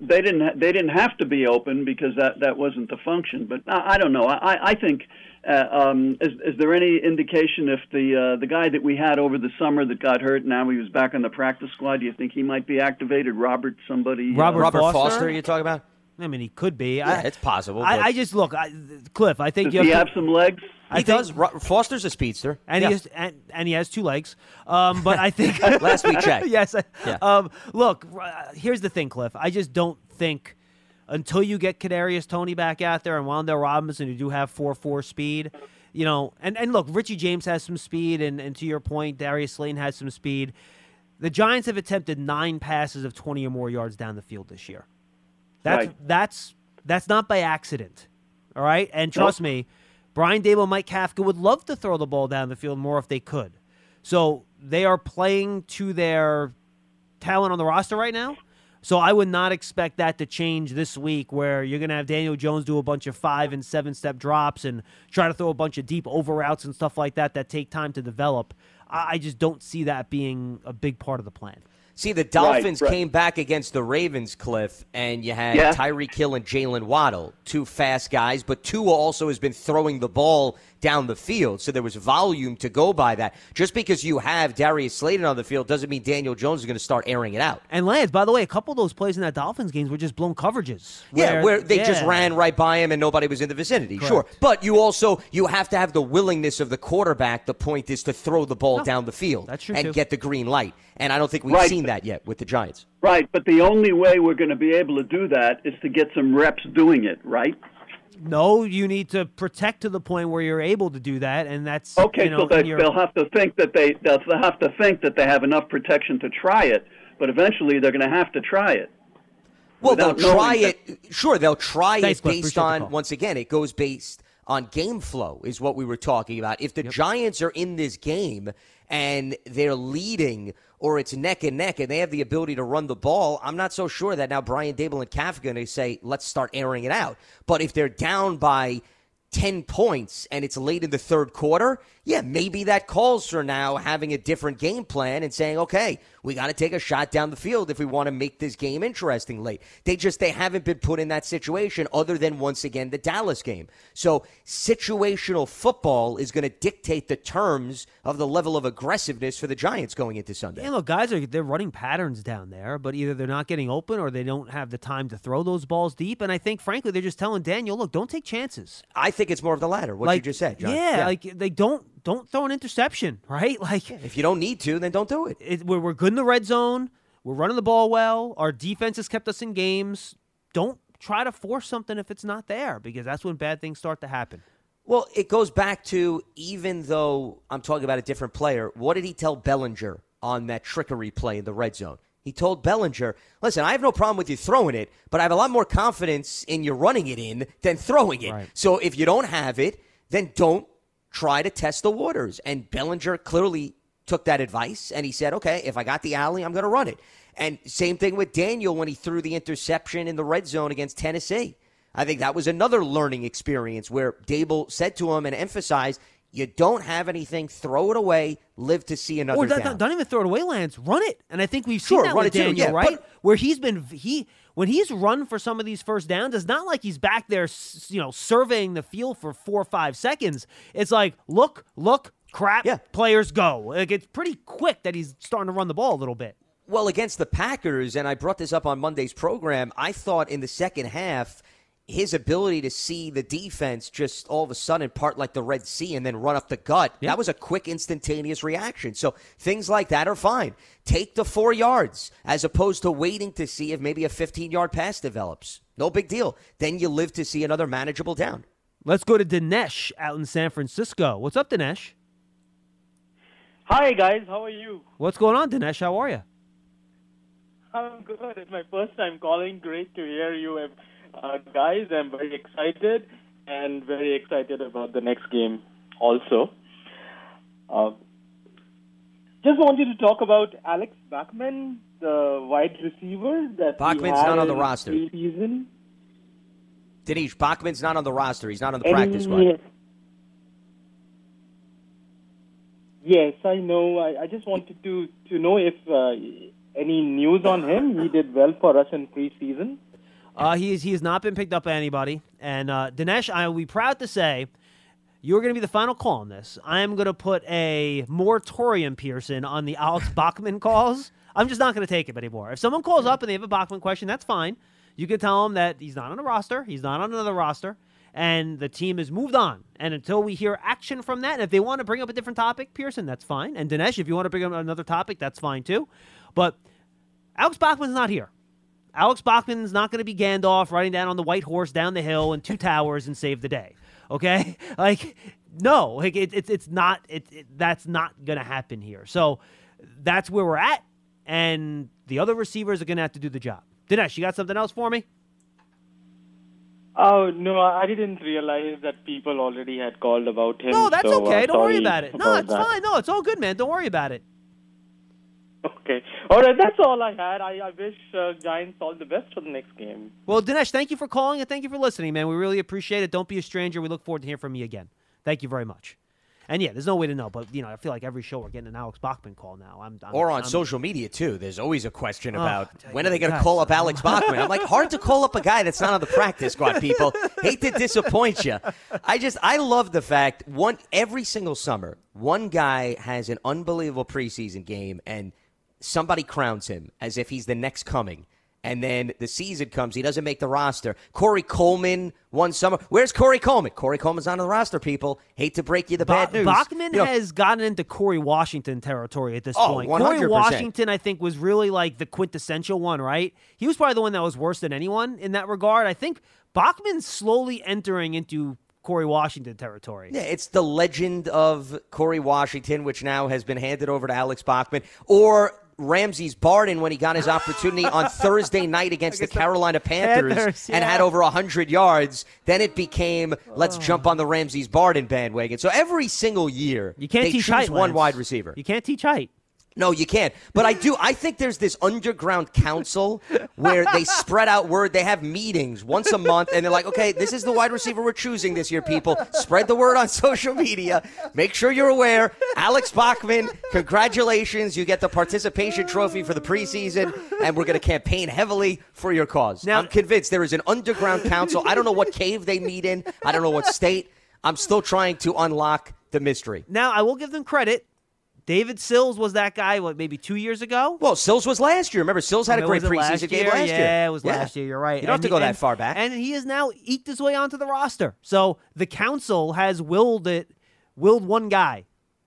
they didn't have to be open because that wasn't the function. But I don't know. I think is there any indication if the guy that we had over the summer that got hurt, now he was back on the practice squad? Do you think he might be activated? Robert Foster? You're talking about? I mean, he could be. Yeah, it's possible. I just look, Cliff. I think does he have some legs? He does. Foster's a speedster, and yeah. he has two legs. But I think last we checked. Yes. Yeah. Look, here's the thing, Cliff. I just don't think until you get Kadarius Toney back out there and Wan'Dale Robinson, who do have 4.4 speed, you know, and look, Richie James has some speed, and to your point, Darius Slayton has some speed. The Giants have attempted 9 passes of 20 or more yards down the field this year. That's not by accident, all right? And trust me, Brian Daboll and Mike Kafka would love to throw the ball down the field more if they could. So they are playing to their talent on the roster right now. So I would not expect that to change this week where you're going to have Daniel Jones do a bunch of 5- and 7-step drops and try to throw a bunch of deep over routes and stuff like that that take time to develop. I just don't see that being a big part of the plan. See, the Dolphins came back against the Ravens, Cliff, and you had Tyreek Hill and Jaylen Waddle, two fast guys, but Tua also has been throwing the ball down the field, so there was volume to go by that. Just because you have Darius Slayton on the field doesn't mean Daniel Jones is going to start airing it out. And Lance, by the way, a couple of those plays in that Dolphins games were just blown coverages. Where they just ran right by him and nobody was in the vicinity, correct. Sure. But you have to have the willingness of the quarterback, the point is, to throw the ball down the field and get the green light. And I don't think we've seen that yet with the Giants. Right, but the only way we're going to be able to do that is to get some reps doing it, right? No, you need to protect to the point where you're able to do that, and that's okay. They'll have to think that they have enough protection to try it, but eventually they're going to have to try it. Well, they'll try it. Sure, they'll try it based on, once again, it goes based on game flow is what we were talking about. If the Giants are in this game and they're leading or it's neck and they have the ability to run the ball, I'm not so sure that now Brian Daboll and Kafka are going to say, let's start airing it out. But if they're down by 10 points and it's late in the third quarter, yeah, maybe that calls for now having a different game plan and saying, okay, we got to take a shot down the field if we want to make this game interesting late. They haven't been put in that situation other than, once again, the Dallas game. So situational football is going to dictate the terms of the level of aggressiveness for the Giants going into Sunday. Yeah, look, guys, they're running patterns down there, but either they're not getting open or they don't have the time to throw those balls deep. And I think, frankly, they're just telling Daniel, look, don't take chances. I think it's more of the latter, what you just said, John. Yeah, like they don't throw an interception, right? Like, if you don't need to, then don't do it. We're good in the red zone. We're running the ball well. Our defense has kept us in games. Don't try to force something if it's not there because that's when bad things start to happen. Well, it goes back to, even though I'm talking about a different player, what did he tell Bellinger on that trickery play in the red zone? He told Bellinger, listen, I have no problem with you throwing it, but I have a lot more confidence in you running it in than throwing it. Right. So if you don't have it, then don't try to test the waters. And Bellinger clearly took that advice, and he said, okay, if I got the alley, I'm going to run it. And same thing with Daniel when he threw the interception in the red zone against Tennessee. I think that was another learning experience where Daboll said to him and emphasized, you don't have anything, throw it away, live to see another down. Don't even throw it away, Lance. Run it. And I think we've seen that with Daniel, right? Where he's been, when he's run for some of these first downs, it's not like he's back there, surveying the field for 4 or 5 seconds. It's like, look, crap, players go. Like, it's pretty quick that he's starting to run the ball a little bit. Well, against the Packers, and I brought this up on Monday's program, I thought in the second half, his ability to see the defense just all of a sudden part like the Red Sea and then run up the gut, that was a quick, instantaneous reaction. So things like that are fine. Take the 4 yards as opposed to waiting to see if maybe a 15-yard pass develops. No big deal. Then you live to see another manageable down. Let's go to Dinesh out in San Francisco. What's up, Dinesh? Hi, guys. How are you? What's going on, Dinesh? How are you? I'm good. It's my first time calling. Great to hear you. Guys, I'm very excited and very excited about the next game also. Just wanted to talk about Alex Bachman, the wide receiver. Bachman's not on the roster. Dinesh, Bachman's not on the roster. He's not on the practice squad. Yes, I know. I just wanted to know if Any news on him? He did well for us in preseason. He has not been picked up by anybody. And Dinesh, I will be proud to say you're going to be the final call on this. I am going to put a moratorium, Pearson, on the Alex Bachman calls. I'm just not going to take him anymore. If someone calls up and they have a Bachman question, that's fine. You can tell him that he's not on a roster. He's not on another roster. And the team has moved on. And until we hear action from that, and if they want to bring up a different topic, Pearson, that's fine. And Dinesh, if you want to bring up another topic, that's fine too. But Alex Bachman's not here. Alex Bachman's not going to be Gandalf riding down on the white horse down the hill in two towers and save the day. Okay? Like, no. Like, it's not. That's not going to happen here. So that's where we're at. And the other receivers are going to have to do the job. Dinesh, you got something else for me? Oh, no, I didn't realize that people already had called about him. No, that's okay. Don't worry about it. No, it's fine. No, it's all good, man. Don't worry about it. Okay. All right, that's all I had. I wish Giants all the best for the next game. Well, Dinesh, thank you for calling and thank you for listening, man. We really appreciate it. Don't be a stranger. We look forward to hearing from you again. Thank you very much. And, yeah, there's no way to know. But, you know, I feel like every show we're getting an Alex Bachman call now. Or on social media, too. There's always a question about when are they going to call up Alex Bachman? I'm like, hard to call up a guy that's not on the practice squad, people. Hate to disappoint you. I love the fact every single summer, one guy has an unbelievable preseason game and somebody crowns him as if he's the next coming. And then the season comes. He doesn't make the roster. Corey Coleman one summer. Where's Corey Coleman? Corey Coleman's on the roster, people. Hate to break you the bad news. Bachman has gotten into Corey Washington territory at this point. 100%. Corey Washington, I think, was really like the quintessential one, right? He was probably the one that was worse than anyone in that regard. I think Bachman's slowly entering into Corey Washington territory. Yeah, it's the legend of Corey Washington, which now has been handed over to Alex Bachman. Or Ramsey's Barden when he got his opportunity on Thursday night against the Carolina Panthers and had over 100 yards. Then it became, let's jump on the Ramsey's Barden bandwagon. So every single year, you can't teach height, one wide receiver. You can't teach height. No, you can't. But I think there's this underground council where they spread out word. They have meetings once a month, and they're like, okay, this is the wide receiver we're choosing this year, people. Spread the word on social media. Make sure you're aware. Alex Bachman, congratulations. You get the participation trophy for the preseason, and we're going to campaign heavily for your cause. Now, I'm convinced there is an underground council. I don't know what cave they meet in. I don't know what state. I'm still trying to unlock the mystery. Now, I will give them credit. David Sills was that guy, maybe 2 years ago? Well, Sills was last year. Remember, Sills had a great preseason game last year. Yeah, it was last year. You're right. You don't have to go that far back. And he has now eked his way onto the roster. So the council has willed one guy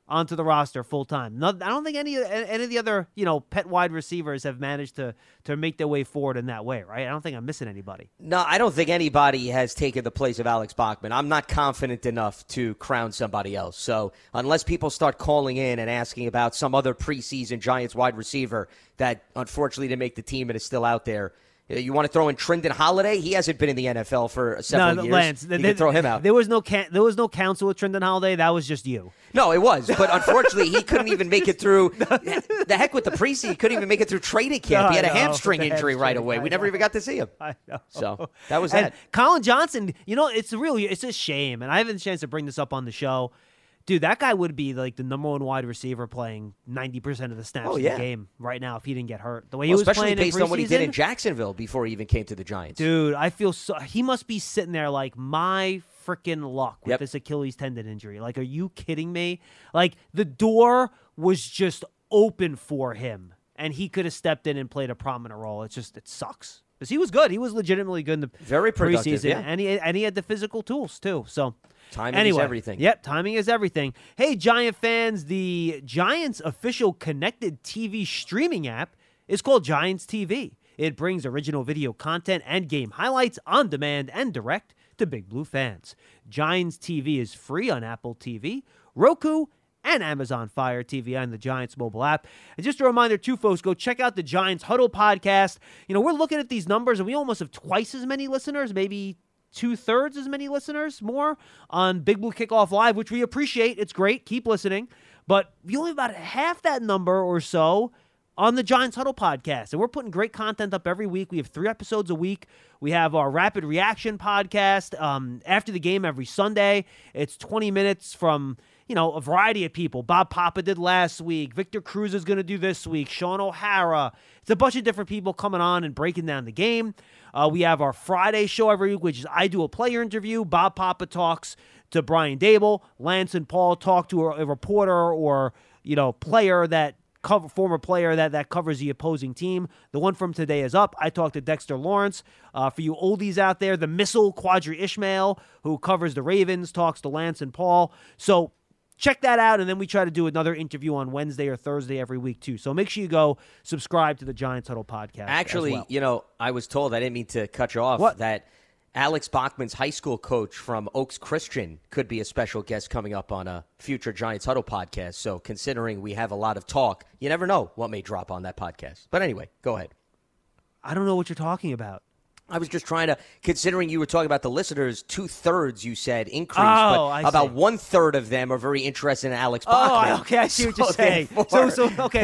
onto the roster full time. I don't think any of the other pet wide receivers have managed to make their way forward in that way, right? I don't think I'm missing anybody. No, I don't think anybody has taken the place of Alex Bachman. I'm not confident enough to crown somebody else. So unless people start calling in and asking about some other preseason Giants wide receiver that unfortunately didn't make the team and is still out there, you want to throw in Trendon Holiday? He hasn't been in the NFL for several years. Lance, you can throw him out. There was no counsel with Trendon Holiday. That was just you. No, it was. But unfortunately, he couldn't even make it through. The heck with the preseason. He couldn't even make it through training camp. He had a hamstring injury right away. We never even got to see him. I know. So that was that. Colin Johnson, it's a shame. And I haven't had a chance to bring this up on the show. Dude, that guy would be like the number one wide receiver playing 90% of the snaps in the game right now if he didn't get hurt. The way he was playing, especially based on what he did in Jacksonville before he even came to the Giants. Dude, I feel he must be sitting there like, my freaking luck with this Achilles tendon injury. Like, are you kidding me? Like, the door was just open for him, and he could have stepped in and played a prominent role. It sucks because he was good. He was legitimately good in the preseason, and he had the physical tools too. So. Timing is everything. Yep, timing is everything. Hey, Giant fans, the Giants' official connected TV streaming app is called Giants TV. It brings original video content and game highlights on demand and direct to Big Blue fans. Giants TV is free on Apple TV, Roku, and Amazon Fire TV on the Giants mobile app. And just a reminder, too, folks, go check out the Giants Huddle podcast. We're looking at these numbers, and we almost have twice as many listeners, maybe 2/3 as many listeners more on Big Blue Kickoff Live, which we appreciate. It's great. Keep listening. But we only have about half that number or so on the Giants Huddle podcast. And we're putting great content up every week. We have 3 episodes a week. We have our Rapid Reaction podcast after the game every Sunday. It's 20 minutes from, you know, a variety of people. Bob Papa did last week. Victor Cruz is going to do this week. Sean O'Hara. It's a bunch of different people coming on and breaking down the game. We have our Friday show every week, which is I do a player interview. Bob Papa talks to Brian Daboll. Lance and Paul talk to a reporter or, you know, player that former player that covers the opposing team. The one from today is up. I talked to Dexter Lawrence. For you oldies out there, the missile Quadri Ishmael, who covers the Ravens, talks to Lance and Paul. So check that out, and then we try to do another interview on Wednesday or Thursday every week, too. So make sure you go subscribe to the Giants Huddle podcast. Actually, as well. You know, I was told, I didn't mean to cut you off, what? That Alex Bachman's high school coach from Oaks Christian could be a special guest coming up on a future Giants Huddle podcast. So considering we have a lot of talk, you never know what may drop on that podcast. But anyway, go ahead. I don't know what you're talking about. I was just trying to, considering you were talking about the listeners, 2/3, you said, increase, but about 1/3 of them are very interested in Alex Bachman. Oh, okay, I see what you're saying.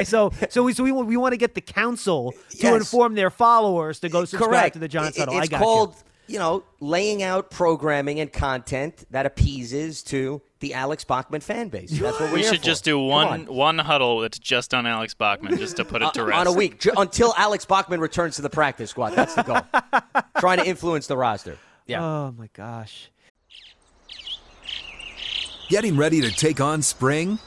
So we want to get the council to inform their followers to go subscribe to the Giants Huddle. It's called, you know, laying out programming and content that appeases to the Alex Bachman fan base. That's what we should for. Just do one huddle that's just on Alex Bachman, just to put it to rest. On a week, until Alex Bachman returns to the practice squad. That's the goal. Trying to influence the roster. Yeah. Oh, my gosh. Getting ready to take on spring?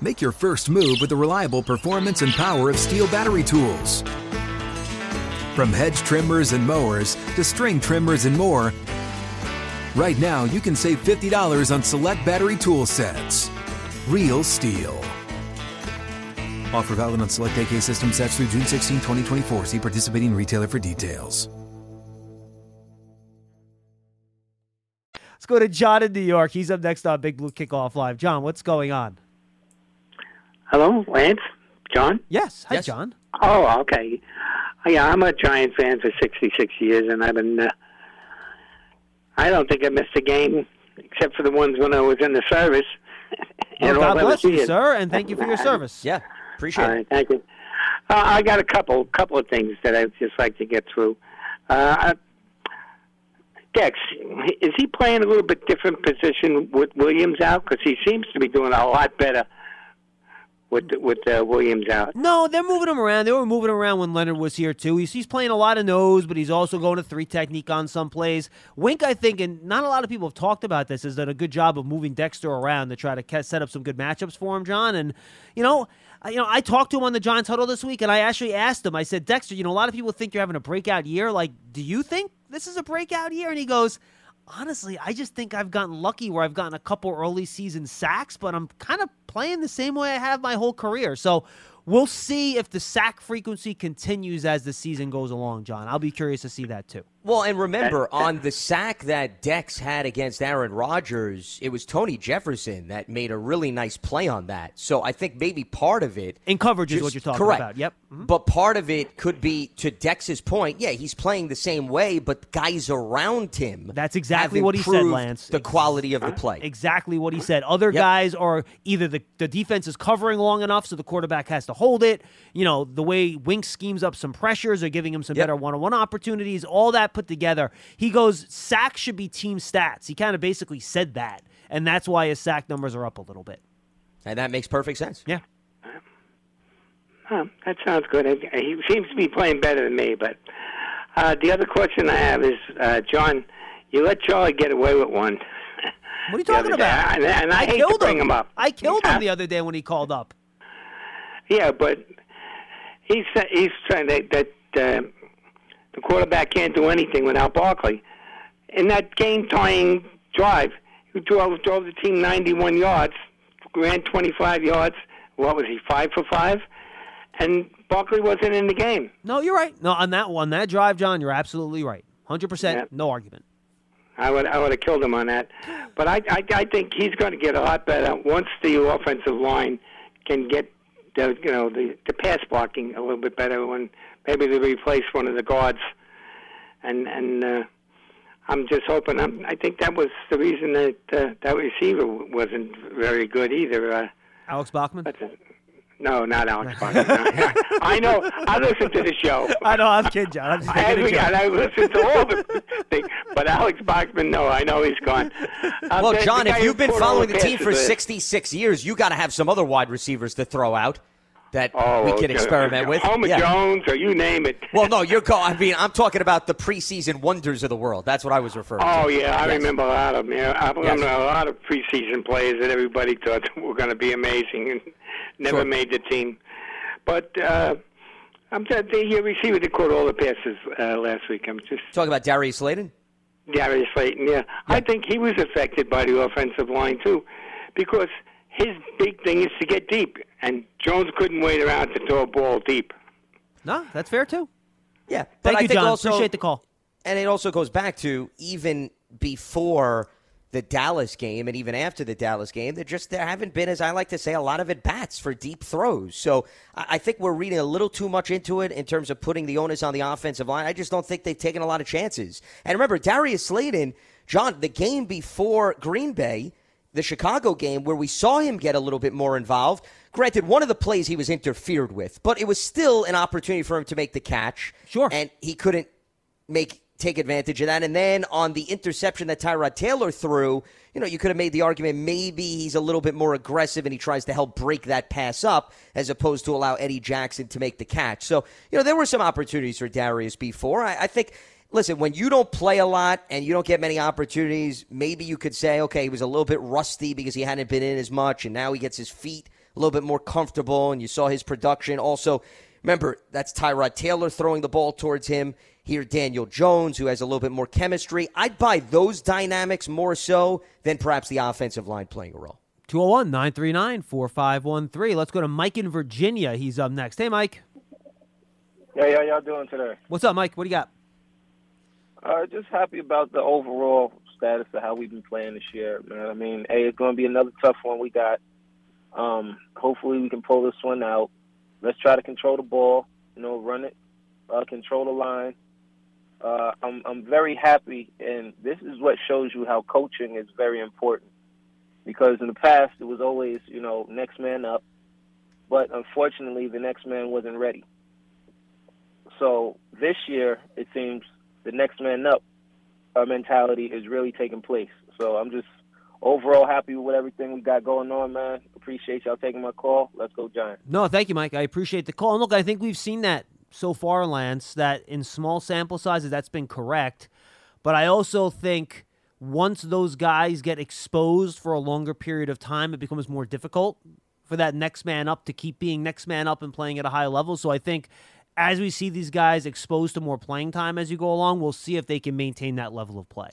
Make your first move with the reliable performance and power of Stihl battery tools. From hedge trimmers and mowers to string trimmers and more, right now you can save $50 on select battery tool sets. Real Stihl. Offer valid on select AK system sets through June 16, 2024. See participating retailer for details. Let's go to John in New York. He's up next on Big Blue Kickoff Live. John, what's going on? Hello, Lance? John? Yes. Hi, yes. John. Oh, okay. Yeah, I'm a Giant fan for 66 years, and I've been, I don't think I missed a game, except for the ones when I was in the service. Well, God bless you, sir, and thank you for your service. Yeah, appreciate it. Thank you. I got a couple of things that I'd just like to get through. Dex, is he playing a little bit different position with Williams out? Because he seems to be doing a lot better with Williams out. No, they're moving him around. They were moving him around when Leonard was here, too. He's playing a lot of nose, but he's also going to 3 technique on some plays. Wink, I think, and not a lot of people have talked about this, has done a good job of moving Dexter around to try to set up some good matchups for him, John. And, you know, I talked to him on the Giants Huddle this week, and I actually asked him, I said, Dexter, you know, a lot of people think you're having a breakout year. Like, do you think this is a breakout year? And he goes, honestly, I just think I've gotten lucky where I've gotten a couple early season sacks, but I'm kind of playing the same way I have my whole career. So we'll see if the sack frequency continues as the season goes along, John. I'll be curious to see that too. Well, and remember, on the sack that Dex had against Aaron Rodgers, it was Tony Jefferson that made a really nice play on that. So I think maybe part of it... in coverage is what you're talking about. Yep. Mm-hmm. But part of it could be, to Dex's point, yeah, he's playing the same way, but guys around him... That's exactly what he said, Lance. The quality of the play. Exactly what he said. Other guys are either the defense is covering long enough so the quarterback has to hold it. You know, the way Wink schemes up some pressures or giving him some better one-on-one opportunities, all that put together. He goes, sacks should be team stats. He kind of basically said that, and that's why his sack numbers are up a little bit. And that makes perfect sense. Yeah. That sounds good. He seems to be playing better than me, but the other question I have is, John, you let Charlie get away with one. What are you talking about? And I hate to bring him up. I killed him the other day when he called up. Yeah, but he's trying to... the quarterback can't do anything without Barkley. In that game-tying drive, he drove the team 91 yards, ran 25 yards. What was he, 5 for 5? And Barkley wasn't in the game. No, you're right. No, on that one, that drive, John, you're absolutely right. 100%, no argument. I would have killed him on that. But I think he's going to get a lot better once the offensive line can get the pass blocking a little bit better when maybe they replace one of the guards. And I'm just hoping. I think that was the reason that that receiver wasn't very good either. Alex Bachman? No, not Alex Bynum. I know. I listen to the show. I know. I'm kidding, John. I'm just making a joke. I listen to all the things. But Alex Bachman, no, I know he's gone. Well, John, if you've been following the team for 66 years, you got to have some other wide receivers to throw out that we can experiment with. Homer Jones, or you name it. Well, no, you're I mean, I'm talking about the preseason wonders of the world. That's what I was referring to. Oh, yeah, I remember a lot of them. Yeah. I remember a lot of preseason players that everybody thought were going to be amazing and never made the team. But I'm your receiver that caught all the passes last week. I'm just talking about Darius Slayton? Darius Slayton, yeah. I think he was affected by the offensive line, too, because his big thing is to get deep, and Jones couldn't wait around to throw a ball deep. No, that's fair, too. Yeah. Thank you, John. Appreciate the call. And it also goes back to even before the Dallas game and even after the Dallas game, there haven't been, as I like to say, a lot of at-bats for deep throws. So I think we're reading a little too much into it in terms of putting the onus on the offensive line. I just don't think they've taken a lot of chances. And remember, Darius Slayton, John, the game before Green Bay, the Chicago game, where we saw him get a little bit more involved. Granted, one of the plays he was interfered with, but it was still an opportunity for him to make the catch. Sure. And he couldn't take advantage of that. And then on the interception that Tyrod Taylor threw, you could have made the argument maybe he's a little bit more aggressive and he tries to help break that pass up as opposed to allow Eddie Jackson to make the catch. So, there were some opportunities for Darius before. I think... Listen, when you don't play a lot and you don't get many opportunities, maybe you could say, okay, he was a little bit rusty because he hadn't been in as much, and now he gets his feet a little bit more comfortable, and you saw his production. Also, remember, that's Tyrod Taylor throwing the ball towards him. Here, Daniel Jones, who has a little bit more chemistry. I'd buy those dynamics more so than perhaps the offensive line playing a role. 201-939-4513. Let's go to Mike in Virginia. He's up next. Hey, Mike. Yeah, y'all doing today? What's up, Mike? What do you got? Just happy about the overall status of how we've been playing this year. You know what I mean? Hey, it's going to be another tough one we got. Hopefully we can pull this one out. Let's try to control the ball, run it, control the line. I'm very happy, and this is what shows you how coaching is very important, because in the past it was always, next man up, but unfortunately the next man wasn't ready. So this year it seems – the next man up mentality is really taking place. So I'm just overall happy with everything we got going on, man. Appreciate y'all taking my call. Let's go, Giants. No, thank you, Mike. I appreciate the call. And look, I think we've seen that so far, Lance, that in small sample sizes, that's been correct. But I also think once those guys get exposed for a longer period of time, it becomes more difficult for that next man up to keep being next man up and playing at a high level. So I think as we see these guys exposed to more playing time as you go along, we'll see if they can maintain that level of play.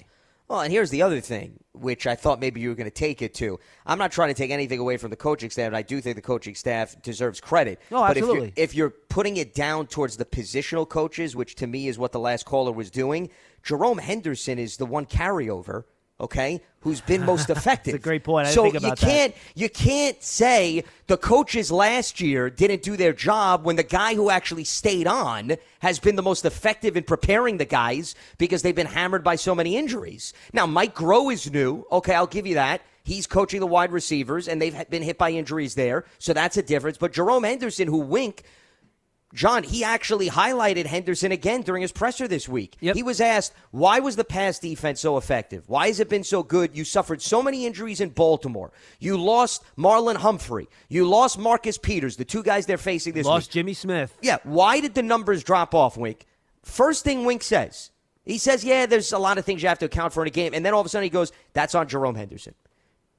Well, and here's the other thing, which I thought maybe you were going to take it to. I'm not trying to take anything away from the coaching staff, and I do think the coaching staff deserves credit. No, absolutely. But if you're putting it down towards the positional coaches, which to me is what the last caller was doing, Jerome Henderson is the one carryover, okay, who's been most effective. That's a great point. So you can't say the coaches last year didn't do their job when the guy who actually stayed on has been the most effective in preparing the guys because they've been hammered by so many injuries. Now, Mike Groh is new. Okay, I'll give you that. He's coaching the wide receivers, and they've been hit by injuries there, so that's a difference. But Jerome Henderson, who Wink – John, he actually highlighted Henderson again during his presser this week. Yep. He was asked, why was the pass defense so effective? Why has it been so good? You suffered so many injuries in Baltimore. You lost Marlon Humphrey. You lost Marcus Peters, the two guys they're facing this week. Lost Jimmy Smith. Yeah, why did the numbers drop off, Wink? First thing Wink says, he says, yeah, there's a lot of things you have to account for in a game. And then all of a sudden he goes, that's on Jerome Henderson.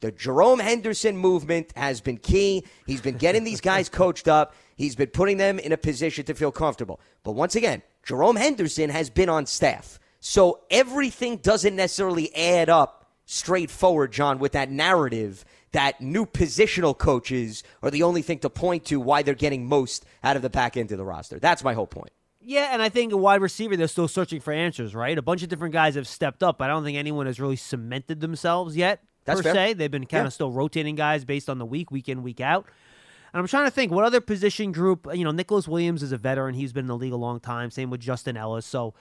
The Jerome Henderson movement has been key. He's been getting these guys coached up. He's been putting them in a position to feel comfortable. But once again, Jerome Henderson has been on staff. So everything doesn't necessarily add up straightforward, John, with that narrative that new positional coaches are the only thing to point to why they're getting most out of the back end of the roster. That's my whole point. Yeah, and I think a wide receiver, they're still searching for answers, right? A bunch of different guys have stepped up. I don't think anyone has really cemented themselves yet, per se. They've been kind of still rotating guys based on the week in, week out. And I'm trying to think, what other position group, Nicholas Williams is a veteran. He's been in the league a long time. Same with Justin Ellis. So,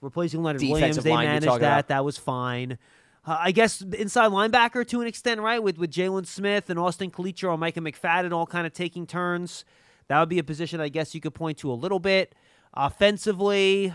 replacing Leonard Williams, they managed that. That was fine. I guess inside linebacker to an extent, right? With Jalen Smith and Austin Kalichar or Micah McFadden all kind of taking turns. That would be a position I guess you could point to a little bit. Offensively,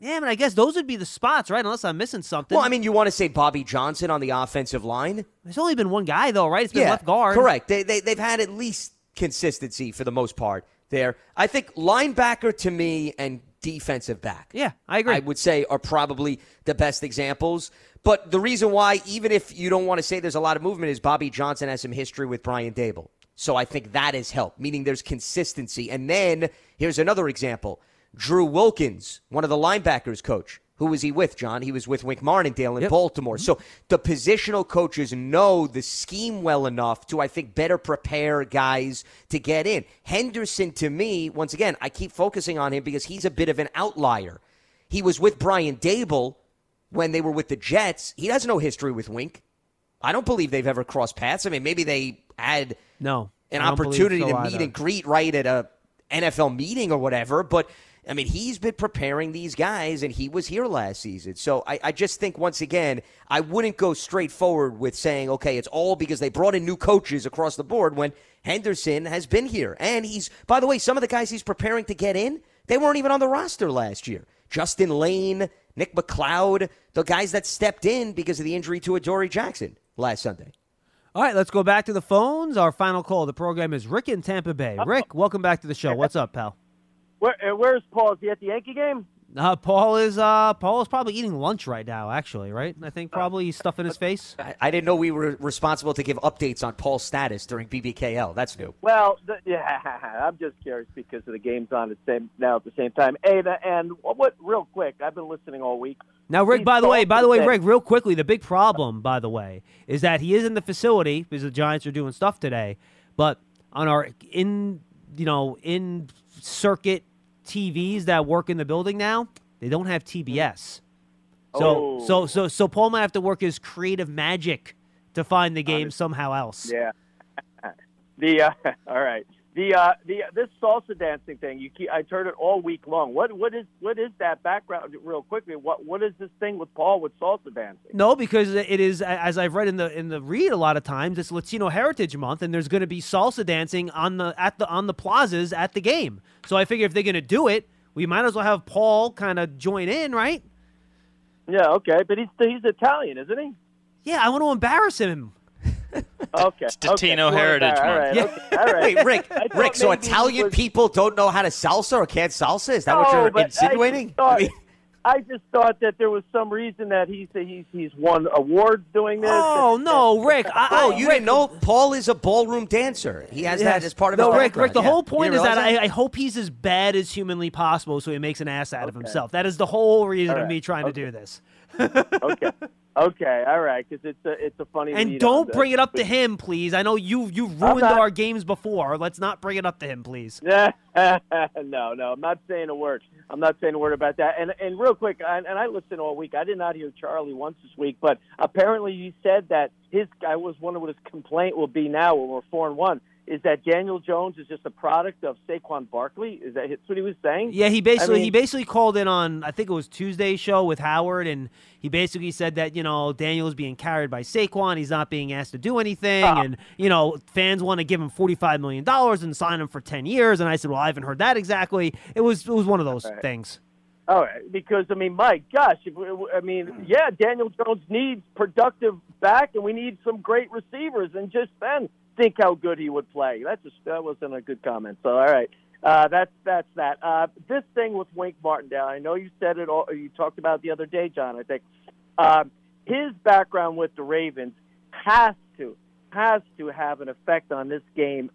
yeah, but I guess those would be the spots, right? Unless I'm missing something. Well, I mean, you want to say Bobby Johnson on the offensive line? There's only been one guy, though, right? It's been left guard. Correct. They've had at least consistency for the most part there. I think linebacker to me and defensive back. Yeah, I agree. I would say are probably the best examples. But the reason why, even if you don't want to say there's a lot of movement, is Bobby Johnson has some history with Brian Daboll. So I think that has helped, meaning there's consistency. And then here's another example. Drew Wilkins, one of the linebackers coach. Who was he with, John? He was with Wink Martindale in Baltimore. Mm-hmm. So the positional coaches know the scheme well enough to, I think, better prepare guys to get in. Henderson, to me, once again, I keep focusing on him because he's a bit of an outlier. He was with Brian Daboll when they were with the Jets. He has no history with Wink. I don't believe they've ever crossed paths. I mean, maybe they had an opportunity to meet and greet right at a NFL meeting or whatever, but I mean, he's been preparing these guys, and he was here last season. So I just think, once again, I wouldn't go straight forward with saying, okay, it's all because they brought in new coaches across the board when Henderson has been here. And he's, by the way, some of the guys he's preparing to get in, they weren't even on the roster last year. Justin Lane, Nick McLeod, the guys that stepped in because of the injury to Adoree Jackson last Sunday. All right, let's go back to the phones. Our final call of the program is Rick in Tampa Bay. Rick, welcome back to the show. What's up, pal? Where's Paul? Is he at the Yankee game? Paul is probably eating lunch right now, actually, right? I think probably he's stuffing his face. I didn't know we were responsible to give updates on Paul's status during BBKL. That's new. Well, I'm just curious because of the games on at the same time. And what? Real quick, I've been listening all week. Now, Rick, by the way, Rick, real quickly, the big problem, by the way, is that he is in the facility because the Giants are doing stuff today, but on our in circuit TVs that work in the building now, they don't have TBS. So Paul might have to work his creative magic to find the game somehow else. Yeah. All right. This salsa dancing thing, I've heard it all week long. What is that background? Real quickly, what is this thing with Paul with salsa dancing? No, because it is, as I've read in the read a lot of times, it's Latino Heritage Month, and there's going to be salsa dancing on the plazas at the game. So I figure if they're going to do it, we might as well have Paul kind of join in, right? Yeah, okay, but he's Italian, isn't he? Yeah, I want to embarrass him. Okay. It's Latino Heritage Month. All right. Yeah. Okay. All right. Wait, Rick. So Italian people don't know how to salsa or can't salsa? Is that what you're insinuating? I just thought that there was some reason that he's won awards doing this. Oh no, Rick! Rick, didn't know Paul is a ballroom dancer. He has that as part of his background. Rick. The whole point is that I hope he's as bad as humanly possible, so he makes an ass out of himself. That is the whole reason of me trying to do this. Okay, all right, because it's a funny. And don't bring it up to him, please. I know you ruined our games before. Let's not bring it up to him, please. No, I'm not saying a word about that. And real quick, and I listened all week. I did not hear Charlie once this week, but apparently you said that I was wondering what his complaint will be now when we're 4-1. Is that Daniel Jones is just a product of Saquon Barkley? Is that what he was saying? Yeah, he basically called in on, I think it was Tuesday's show with Howard, and he basically said that, Daniel's being carried by Saquon. He's not being asked to do anything, and, fans want to give him $45 million and sign him for 10 years. And I said, well, I haven't heard that exactly. It was one of those things. All right, because, my gosh, Daniel Jones needs productive back, and we need some great receivers, and just then think how good he would play. That wasn't a good comment. So, all right, that's that. This thing with Wink Martindale, I know you said it all. You talked about it the other day, John. I think his background with the Ravens has to have an effect on this game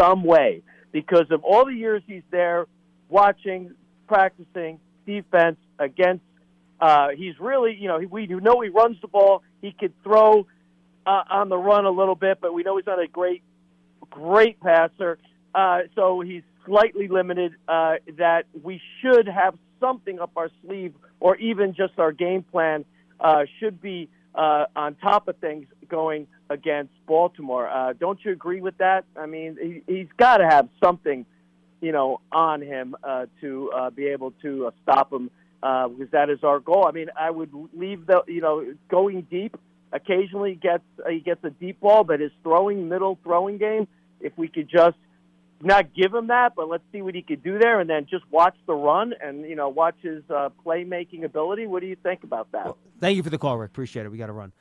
some way because of all the years he's there, watching, practicing defense against. He's really, we know he runs the ball. He could throw. On the run a little bit, but we know he's not a great passer, so he's slightly limited that we should have something up our sleeve or even just our game plan should be on top of things going against Baltimore. Don't you agree with that? I mean, he's got to have something, on him to be able to stop him because that is our goal. I mean, I would leave the, you know, going deep. Occasionally he gets a deep ball, but his middle throwing game, if we could just not give him that, but let's see what he could do there, and then just watch the run and, you know, watch his playmaking ability. What do you think about that? Well, thank you for the call, Rick. Appreciate it. We got to run.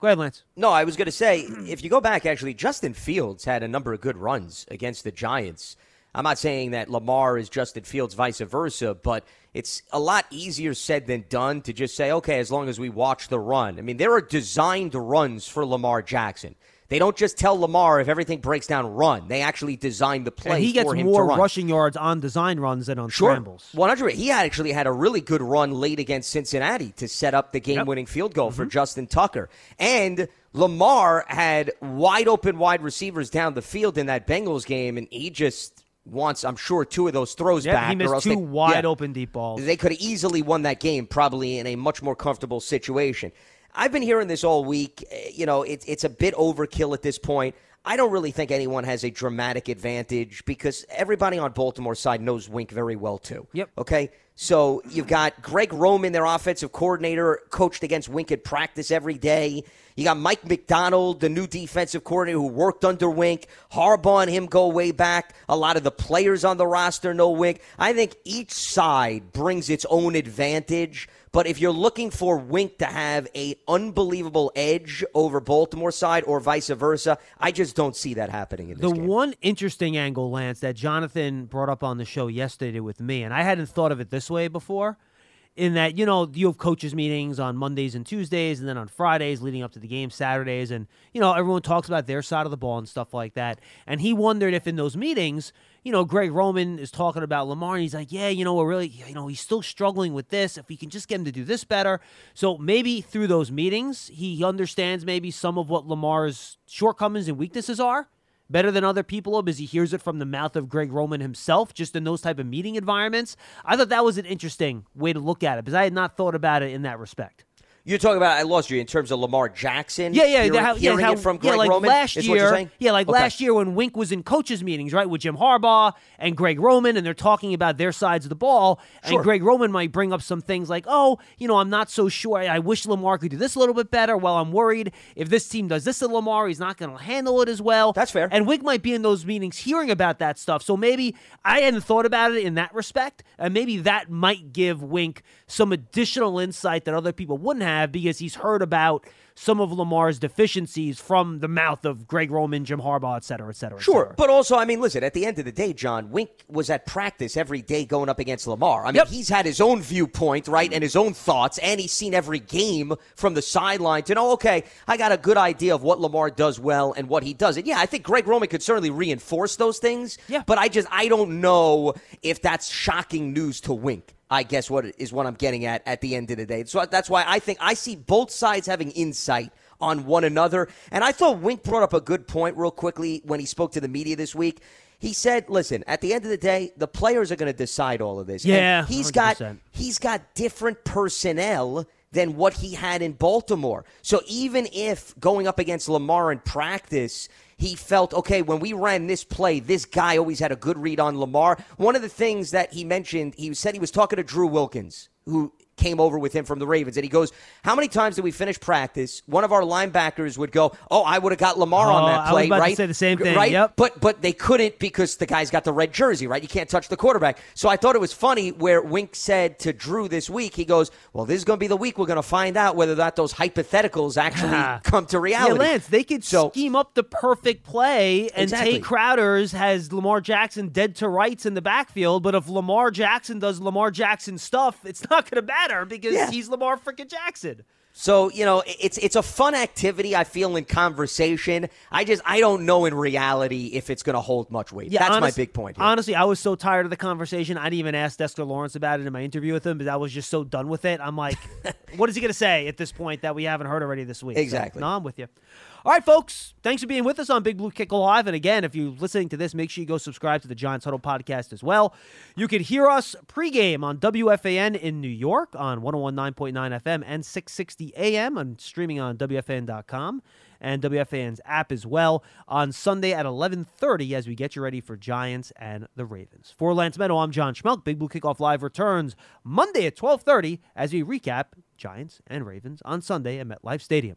Go ahead, Lance. No, I was going to say, if you go back, actually, Justin Fields had a number of good runs against the Giants. I'm not saying that Lamar is Justin Fields, vice versa, but it's a lot easier said than done to just say, okay, as long as we watch the run. I mean, there are designed runs for Lamar Jackson. They don't just tell Lamar if everything breaks down, run. They actually design the play for him to run. And he gets more rushing yards on design runs than on scrambles. 100%. He actually had a really good run late against Cincinnati to set up the game-winning field goal for Justin Tucker. And Lamar had wide-open wide receivers down the field in that Bengals game, and he just wants, I'm sure, two of those throws back. He missed two wide-open deep balls. They could have easily won that game probably in a much more comfortable situation. I've been hearing this all week. You know, it's a bit overkill at this point. I don't really think anyone has a dramatic advantage because everybody on Baltimore's side knows Wink very well, too. Yep. Okay? So you've got Greg Roman, their offensive coordinator, coached against Wink at practice every day. You got Mike Macdonald, the new defensive coordinator who worked under Wink. Harbaugh and him go way back. A lot of the players on the roster know Wink. I think each side brings its own advantage. But if you're looking for Wink to have an unbelievable edge over Baltimore side or vice versa, I just don't see that happening in this game. The one interesting angle, Lance, that Jonathan brought up on the show yesterday with me, and I hadn't thought of it this way before, in that, you know, you have coaches' meetings on Mondays and Tuesdays and then on Fridays leading up to the game, Saturdays, and, you know, everyone talks about their side of the ball and stuff like that. And he wondered if in those meetings, you know, Greg Roman is talking about Lamar, and he's like, yeah, you know, we're really, you know, he's still struggling with this. If we can just get him to do this better. So maybe through those meetings, he understands maybe some of what Lamar's shortcomings and weaknesses are better than other people because he hears it from the mouth of Greg Roman himself, just in those type of meeting environments. I thought that was an interesting way to look at it because I had not thought about it in that respect. You're talking about, I lost you, in terms of Lamar Jackson? Yeah. Hearing it from Greg Roman? Last year when Wink was in coaches' meetings, right, with Jim Harbaugh and Greg Roman, and they're talking about their sides of the ball, and Greg Roman might bring up some things like, oh, you know, I'm not so sure. I wish Lamar could do this a little bit better. Well, I'm worried if this team does this to Lamar, he's not going to handle it as well. That's fair. And Wink might be in those meetings hearing about that stuff. So maybe I hadn't thought about it in that respect, and maybe that might give Wink some additional insight that other people wouldn't have, because he's heard about some of Lamar's deficiencies from the mouth of Greg Roman, Jim Harbaugh, et cetera, et cetera. Sure, but also, I mean, listen, at the end of the day, John, Wink was at practice every day going up against Lamar. I mean, he's had his own viewpoint, right, and his own thoughts, and he's seen every game from the sideline to know, okay, I got a good idea of what Lamar does well and what he doesn't. Yeah, I think Greg Roman could certainly reinforce those things, but I don't know if that's shocking news to Wink. I guess what I'm getting at the end of the day. So that's why I think I see both sides having insight on one another. And I thought Wink brought up a good point real quickly when he spoke to the media this week. He said, listen, at the end of the day, the players are going to decide all of this. Yeah, and he's got different personnel than what he had in Baltimore. So even if going up against Lamar in practice, he felt, okay, when we ran this play, this guy always had a good read on Lamar. One of the things that he mentioned, he said he was talking to Drew Wilkins, who came over with him from the Ravens, and he goes, how many times did we finish practice? One of our linebackers would go, oh, I would have got Lamar on that play, right? I was about to say the same thing, right? Yep. But they couldn't because the guy's got the red jersey, right? You can't touch the quarterback. So I thought it was funny where Wink said to Drew this week, he goes, well, this is going to be the week we're going to find out whether that those hypotheticals actually come to reality. Yeah, Lance, they could scheme up the perfect play, and Tate Crowder's has Lamar Jackson dead to rights in the backfield, but if Lamar Jackson does Lamar Jackson stuff, it's not going to matter. Because he's Lamar freaking Jackson. So, you know, it's a fun activity, I feel, in conversation. I don't know in reality if it's going to hold much weight. Yeah, that's my big point here. Honestly, I was so tired of the conversation. I didn't even ask Dexter Lawrence about it in my interview with him because I was just so done with it. I'm like, what is he going to say at this point that we haven't heard already this week? Exactly. So, no, I'm with you. All right, folks, thanks for being with us on Big Blue Kick Live. And again, if you're listening to this, make sure you go subscribe to the Giants Huddle podcast as well. You can hear us pregame on WFAN in New York on 101.9 FM and 660 AM. I'm streaming on WFAN.com and WFAN's app as well on Sunday at 11:30 as we get you ready for Giants and the Ravens. For Lance Meadow, I'm John Schmelk. Big Blue Kickoff Live returns Monday at 12:30 as we recap Giants and Ravens on Sunday at MetLife Stadium.